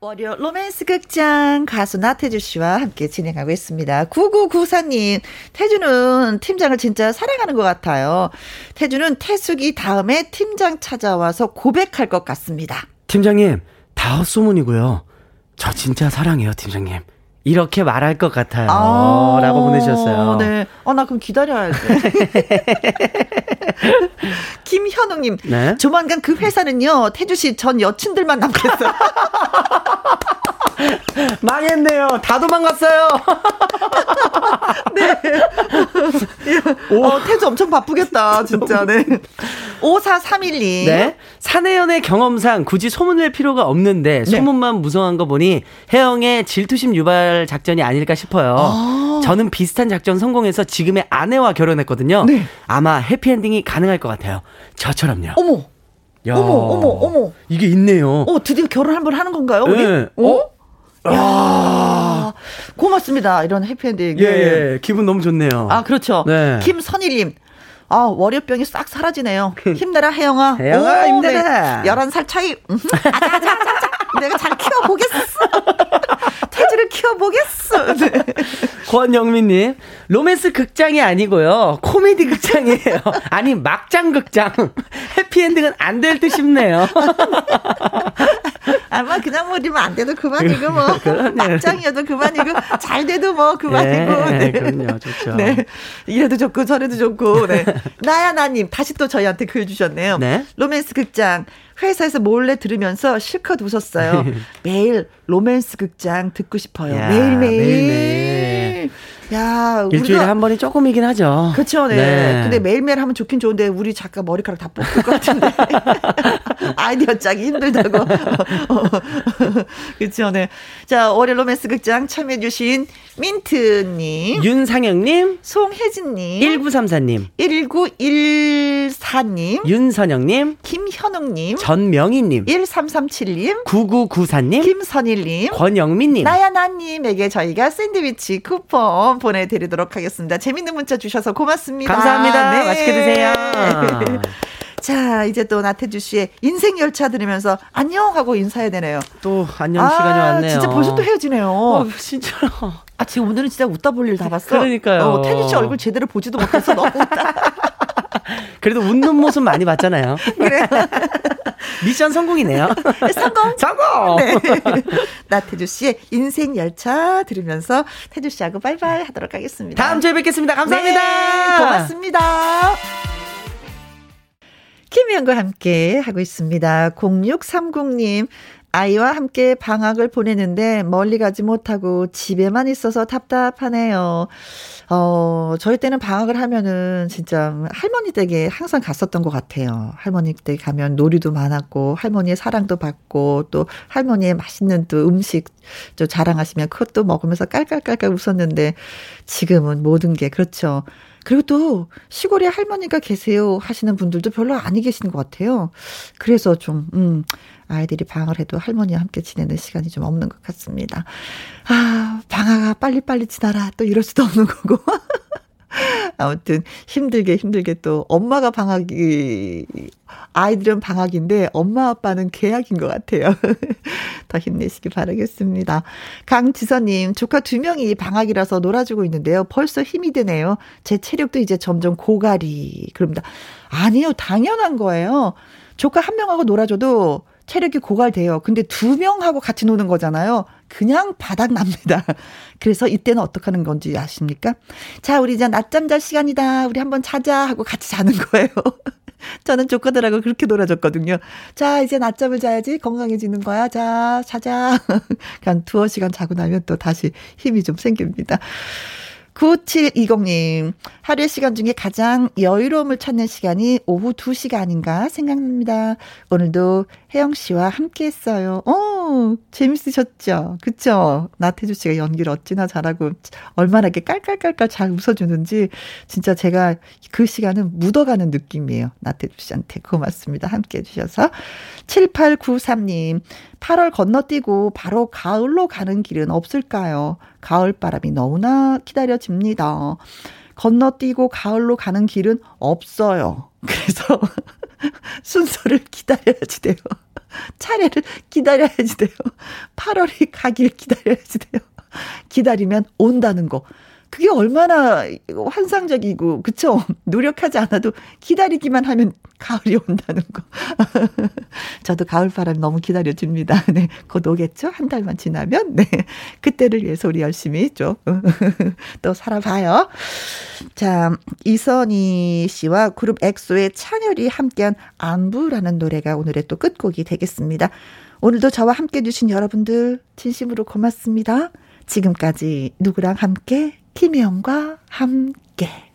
월요 로맨스 극장 가수 나태주 씨와 함께 진행하고 있습니다. 9994님, 태주는 팀장을 진짜 사랑하는 것 같아요. 태주는 태숙이 다음에 팀장 찾아와서 고백할 것 같습니다. 팀장님, 다 헛소문이고요. 저 진짜 사랑해요, 팀장님. 이렇게 말할 것 같아요. 아~ 라고 보내주셨어요. 네. 나 그럼 기다려야 돼. 김현웅님. 네? 조만간 그 회사는요, 태주씨 전 여친들만 남겠어요. 망했네요. 다 도망갔어요. 네. 태주 엄청 바쁘겠다, 진짜. 네. 54312. 네. 사내연의 경험상 굳이 소문낼 필요가 없는데, 네. 소문만 무성한 거 보니, 혜영의 질투심 유발 작전이 아닐까 싶어요. 아~ 저는 비슷한 작전 성공해서 지금의 아내와 결혼했거든요. 네. 아마 해피엔딩이 가능할 것 같아요. 저처럼요. 어머! 야. 어머. 이게 있네요. 드디어 결혼 한번 하는 건가요? 우리? 네. 야. 고맙습니다. 이런 해피엔딩. 예. 기분 너무 좋네요. 아, 그렇죠. 네. 김선일님. 아, 월요병이 싹 사라지네요. 힘내라, 혜영아. 혜영아, 힘내라. 11살 차이. 내가 잘 키워보겠어. 태주를 키워보겠어. 네. 권영민님, 로맨스 극장이 아니고요, 코미디 극장이에요. 아니, 막장 극장. 해피엔딩은 안 될 듯 싶네요. 아마 그냥 뭐 이러면 안 돼도 그만이고, 뭐 막장이어도 그만이고, 잘 돼도 뭐 그만이고. 네, 그럼요. 좋죠. 네, 이래도 좋고 저래도 좋고. 네. 나야나님, 다시 또 저희한테 글 주셨네요. 네? 로맨스 극장 회사에서 몰래 들으면서 실컷 웃었어요. 매일 로맨스 극장 듣고 싶어요. 야, 매일매일. 야, 일주일에 한 번이 조금이긴 하죠. 그렇죠. 네. 네. 근데 매일매일 하면 좋긴 좋은데 우리 작가 머리카락 다 뽑힐 것 같은데. 아이디어 짜기 힘들다고. 그렇죠. 네. 자, 월요 로맨스 극장 참여해 주신 민트님, 윤상영님, 송혜진님, 1934님, 1914님, 윤선영님, 김현웅님, 전명희님, 1337님, 9994님, 김선일님, 권영민님, 나야나님에게 저희가 샌드위치 쿠폰 보내드리도록 하겠습니다. 재밌는 문자 주셔서 고맙습니다. 감사합니다. 네. 맛있게 드세요. 자, 이제 또 나태주 씨의 인생 열차 들으면서 안녕 하고 인사해야 되네요. 또 안녕 시간이 왔네요. 진짜 벌써 또 헤어지네요. 진짜. 아, 지금 오늘은 진짜 웃다 볼 일 다 봤어. 그러니까요. 태주 씨 얼굴 제대로 보지도 못해서 너무 웃다. 그래도 웃는 모습 많이 봤잖아요. 그래. 미션 성공이네요. 성공. 네. 나태주 씨의 인생 열차 들으면서 태주 씨하고 바이바이 하도록 하겠습니다. 다음 주에 뵙겠습니다. 감사합니다. 네, 고맙습니다. 김혜영과 함께 하고 있습니다. 0630님, 아이와 함께 방학을 보내는데 멀리 가지 못하고 집에만 있어서 답답하네요. 저희 때는 방학을 하면은 진짜 할머니 댁에 항상 갔었던 것 같아요. 할머니 댁 가면 놀이도 많았고, 할머니의 사랑도 받고, 또 할머니의 맛있는 또 음식 자랑하시면 그것도 먹으면서 깔깔깔깔 웃었는데, 지금은 모든 게 그렇죠. 그리고 또 시골에 할머니가 계세요 하시는 분들도 별로 아니 계신 것 같아요. 그래서 좀 아이들이 방학을 해도 할머니와 함께 지내는 시간이 좀 없는 것 같습니다. 아, 방학아 빨리빨리 지나라, 또 이럴 수도 없는 거고. 아무튼 힘들게 또 엄마가 방학이, 아이들은 방학인데 엄마 아빠는 계약인 것 같아요. 더 힘내시기 바라겠습니다. 강지선님, 조카 2명이 방학이라서 놀아주고 있는데요, 벌써 힘이 드네요. 제 체력도 이제 점점 고갈이. 그럽니다. 아니요, 당연한 거예요. 조카 1명하고 놀아줘도 체력이 고갈돼요. 근데 2명하고 같이 노는 거잖아요. 그냥 바닥납니다. 그래서 이때는 어떻게 하는 건지 아십니까? 자, 우리 이제 낮잠 잘 시간이다. 우리 한번 자자 하고 같이 자는 거예요. 저는 조카들하고 그렇게 놀아줬거든요. 자, 이제 낮잠을 자야지 건강해지는 거야. 자, 자자. 그냥 2~4시간 자고 나면 또 다시 힘이 좀 생깁니다. 9720님, 하루의 시간 중에 가장 여유로움을 찾는 시간이 오후 2시가 아닌가 생각납니다. 오늘도 혜영 씨와 함께 했어요. 재밌으셨죠? 그쵸? 나태주 씨가 연기를 어찌나 잘하고, 얼마나 이렇게 깔깔깔깔 잘 웃어주는지, 진짜 제가 그 시간은 묻어가는 느낌이에요. 나태주 씨한테 고맙습니다. 함께 해주셔서. 7893님, 8월 건너뛰고 바로 가을로 가는 길은 없을까요? 가을바람이 너무나 기다려집니다. 건너뛰고 가을로 가는 길은 없어요. 그래서 순서를 기다려야지 돼요. 차례를 기다려야지 돼요. 8월이 가길 기다려야지 돼요. 기다리면 온다는 거. 그게 얼마나 환상적이고, 그쵸? 노력하지 않아도 기다리기만 하면 가을이 온다는 거. 저도 가을바람 너무 기다려줍니다. 네. 곧 오겠죠? 한 달만 지나면. 네. 그때를 위해서 우리 열심히 좀 또 살아봐요. 자, 이선희 씨와 그룹 엑소의 찬열이 함께한 안부라는 노래가 오늘의 또 끝곡이 되겠습니다. 오늘도 저와 함께 해주신 여러분들 진심으로 고맙습니다. 지금까지 누구랑 함께? 김혜영과 함께.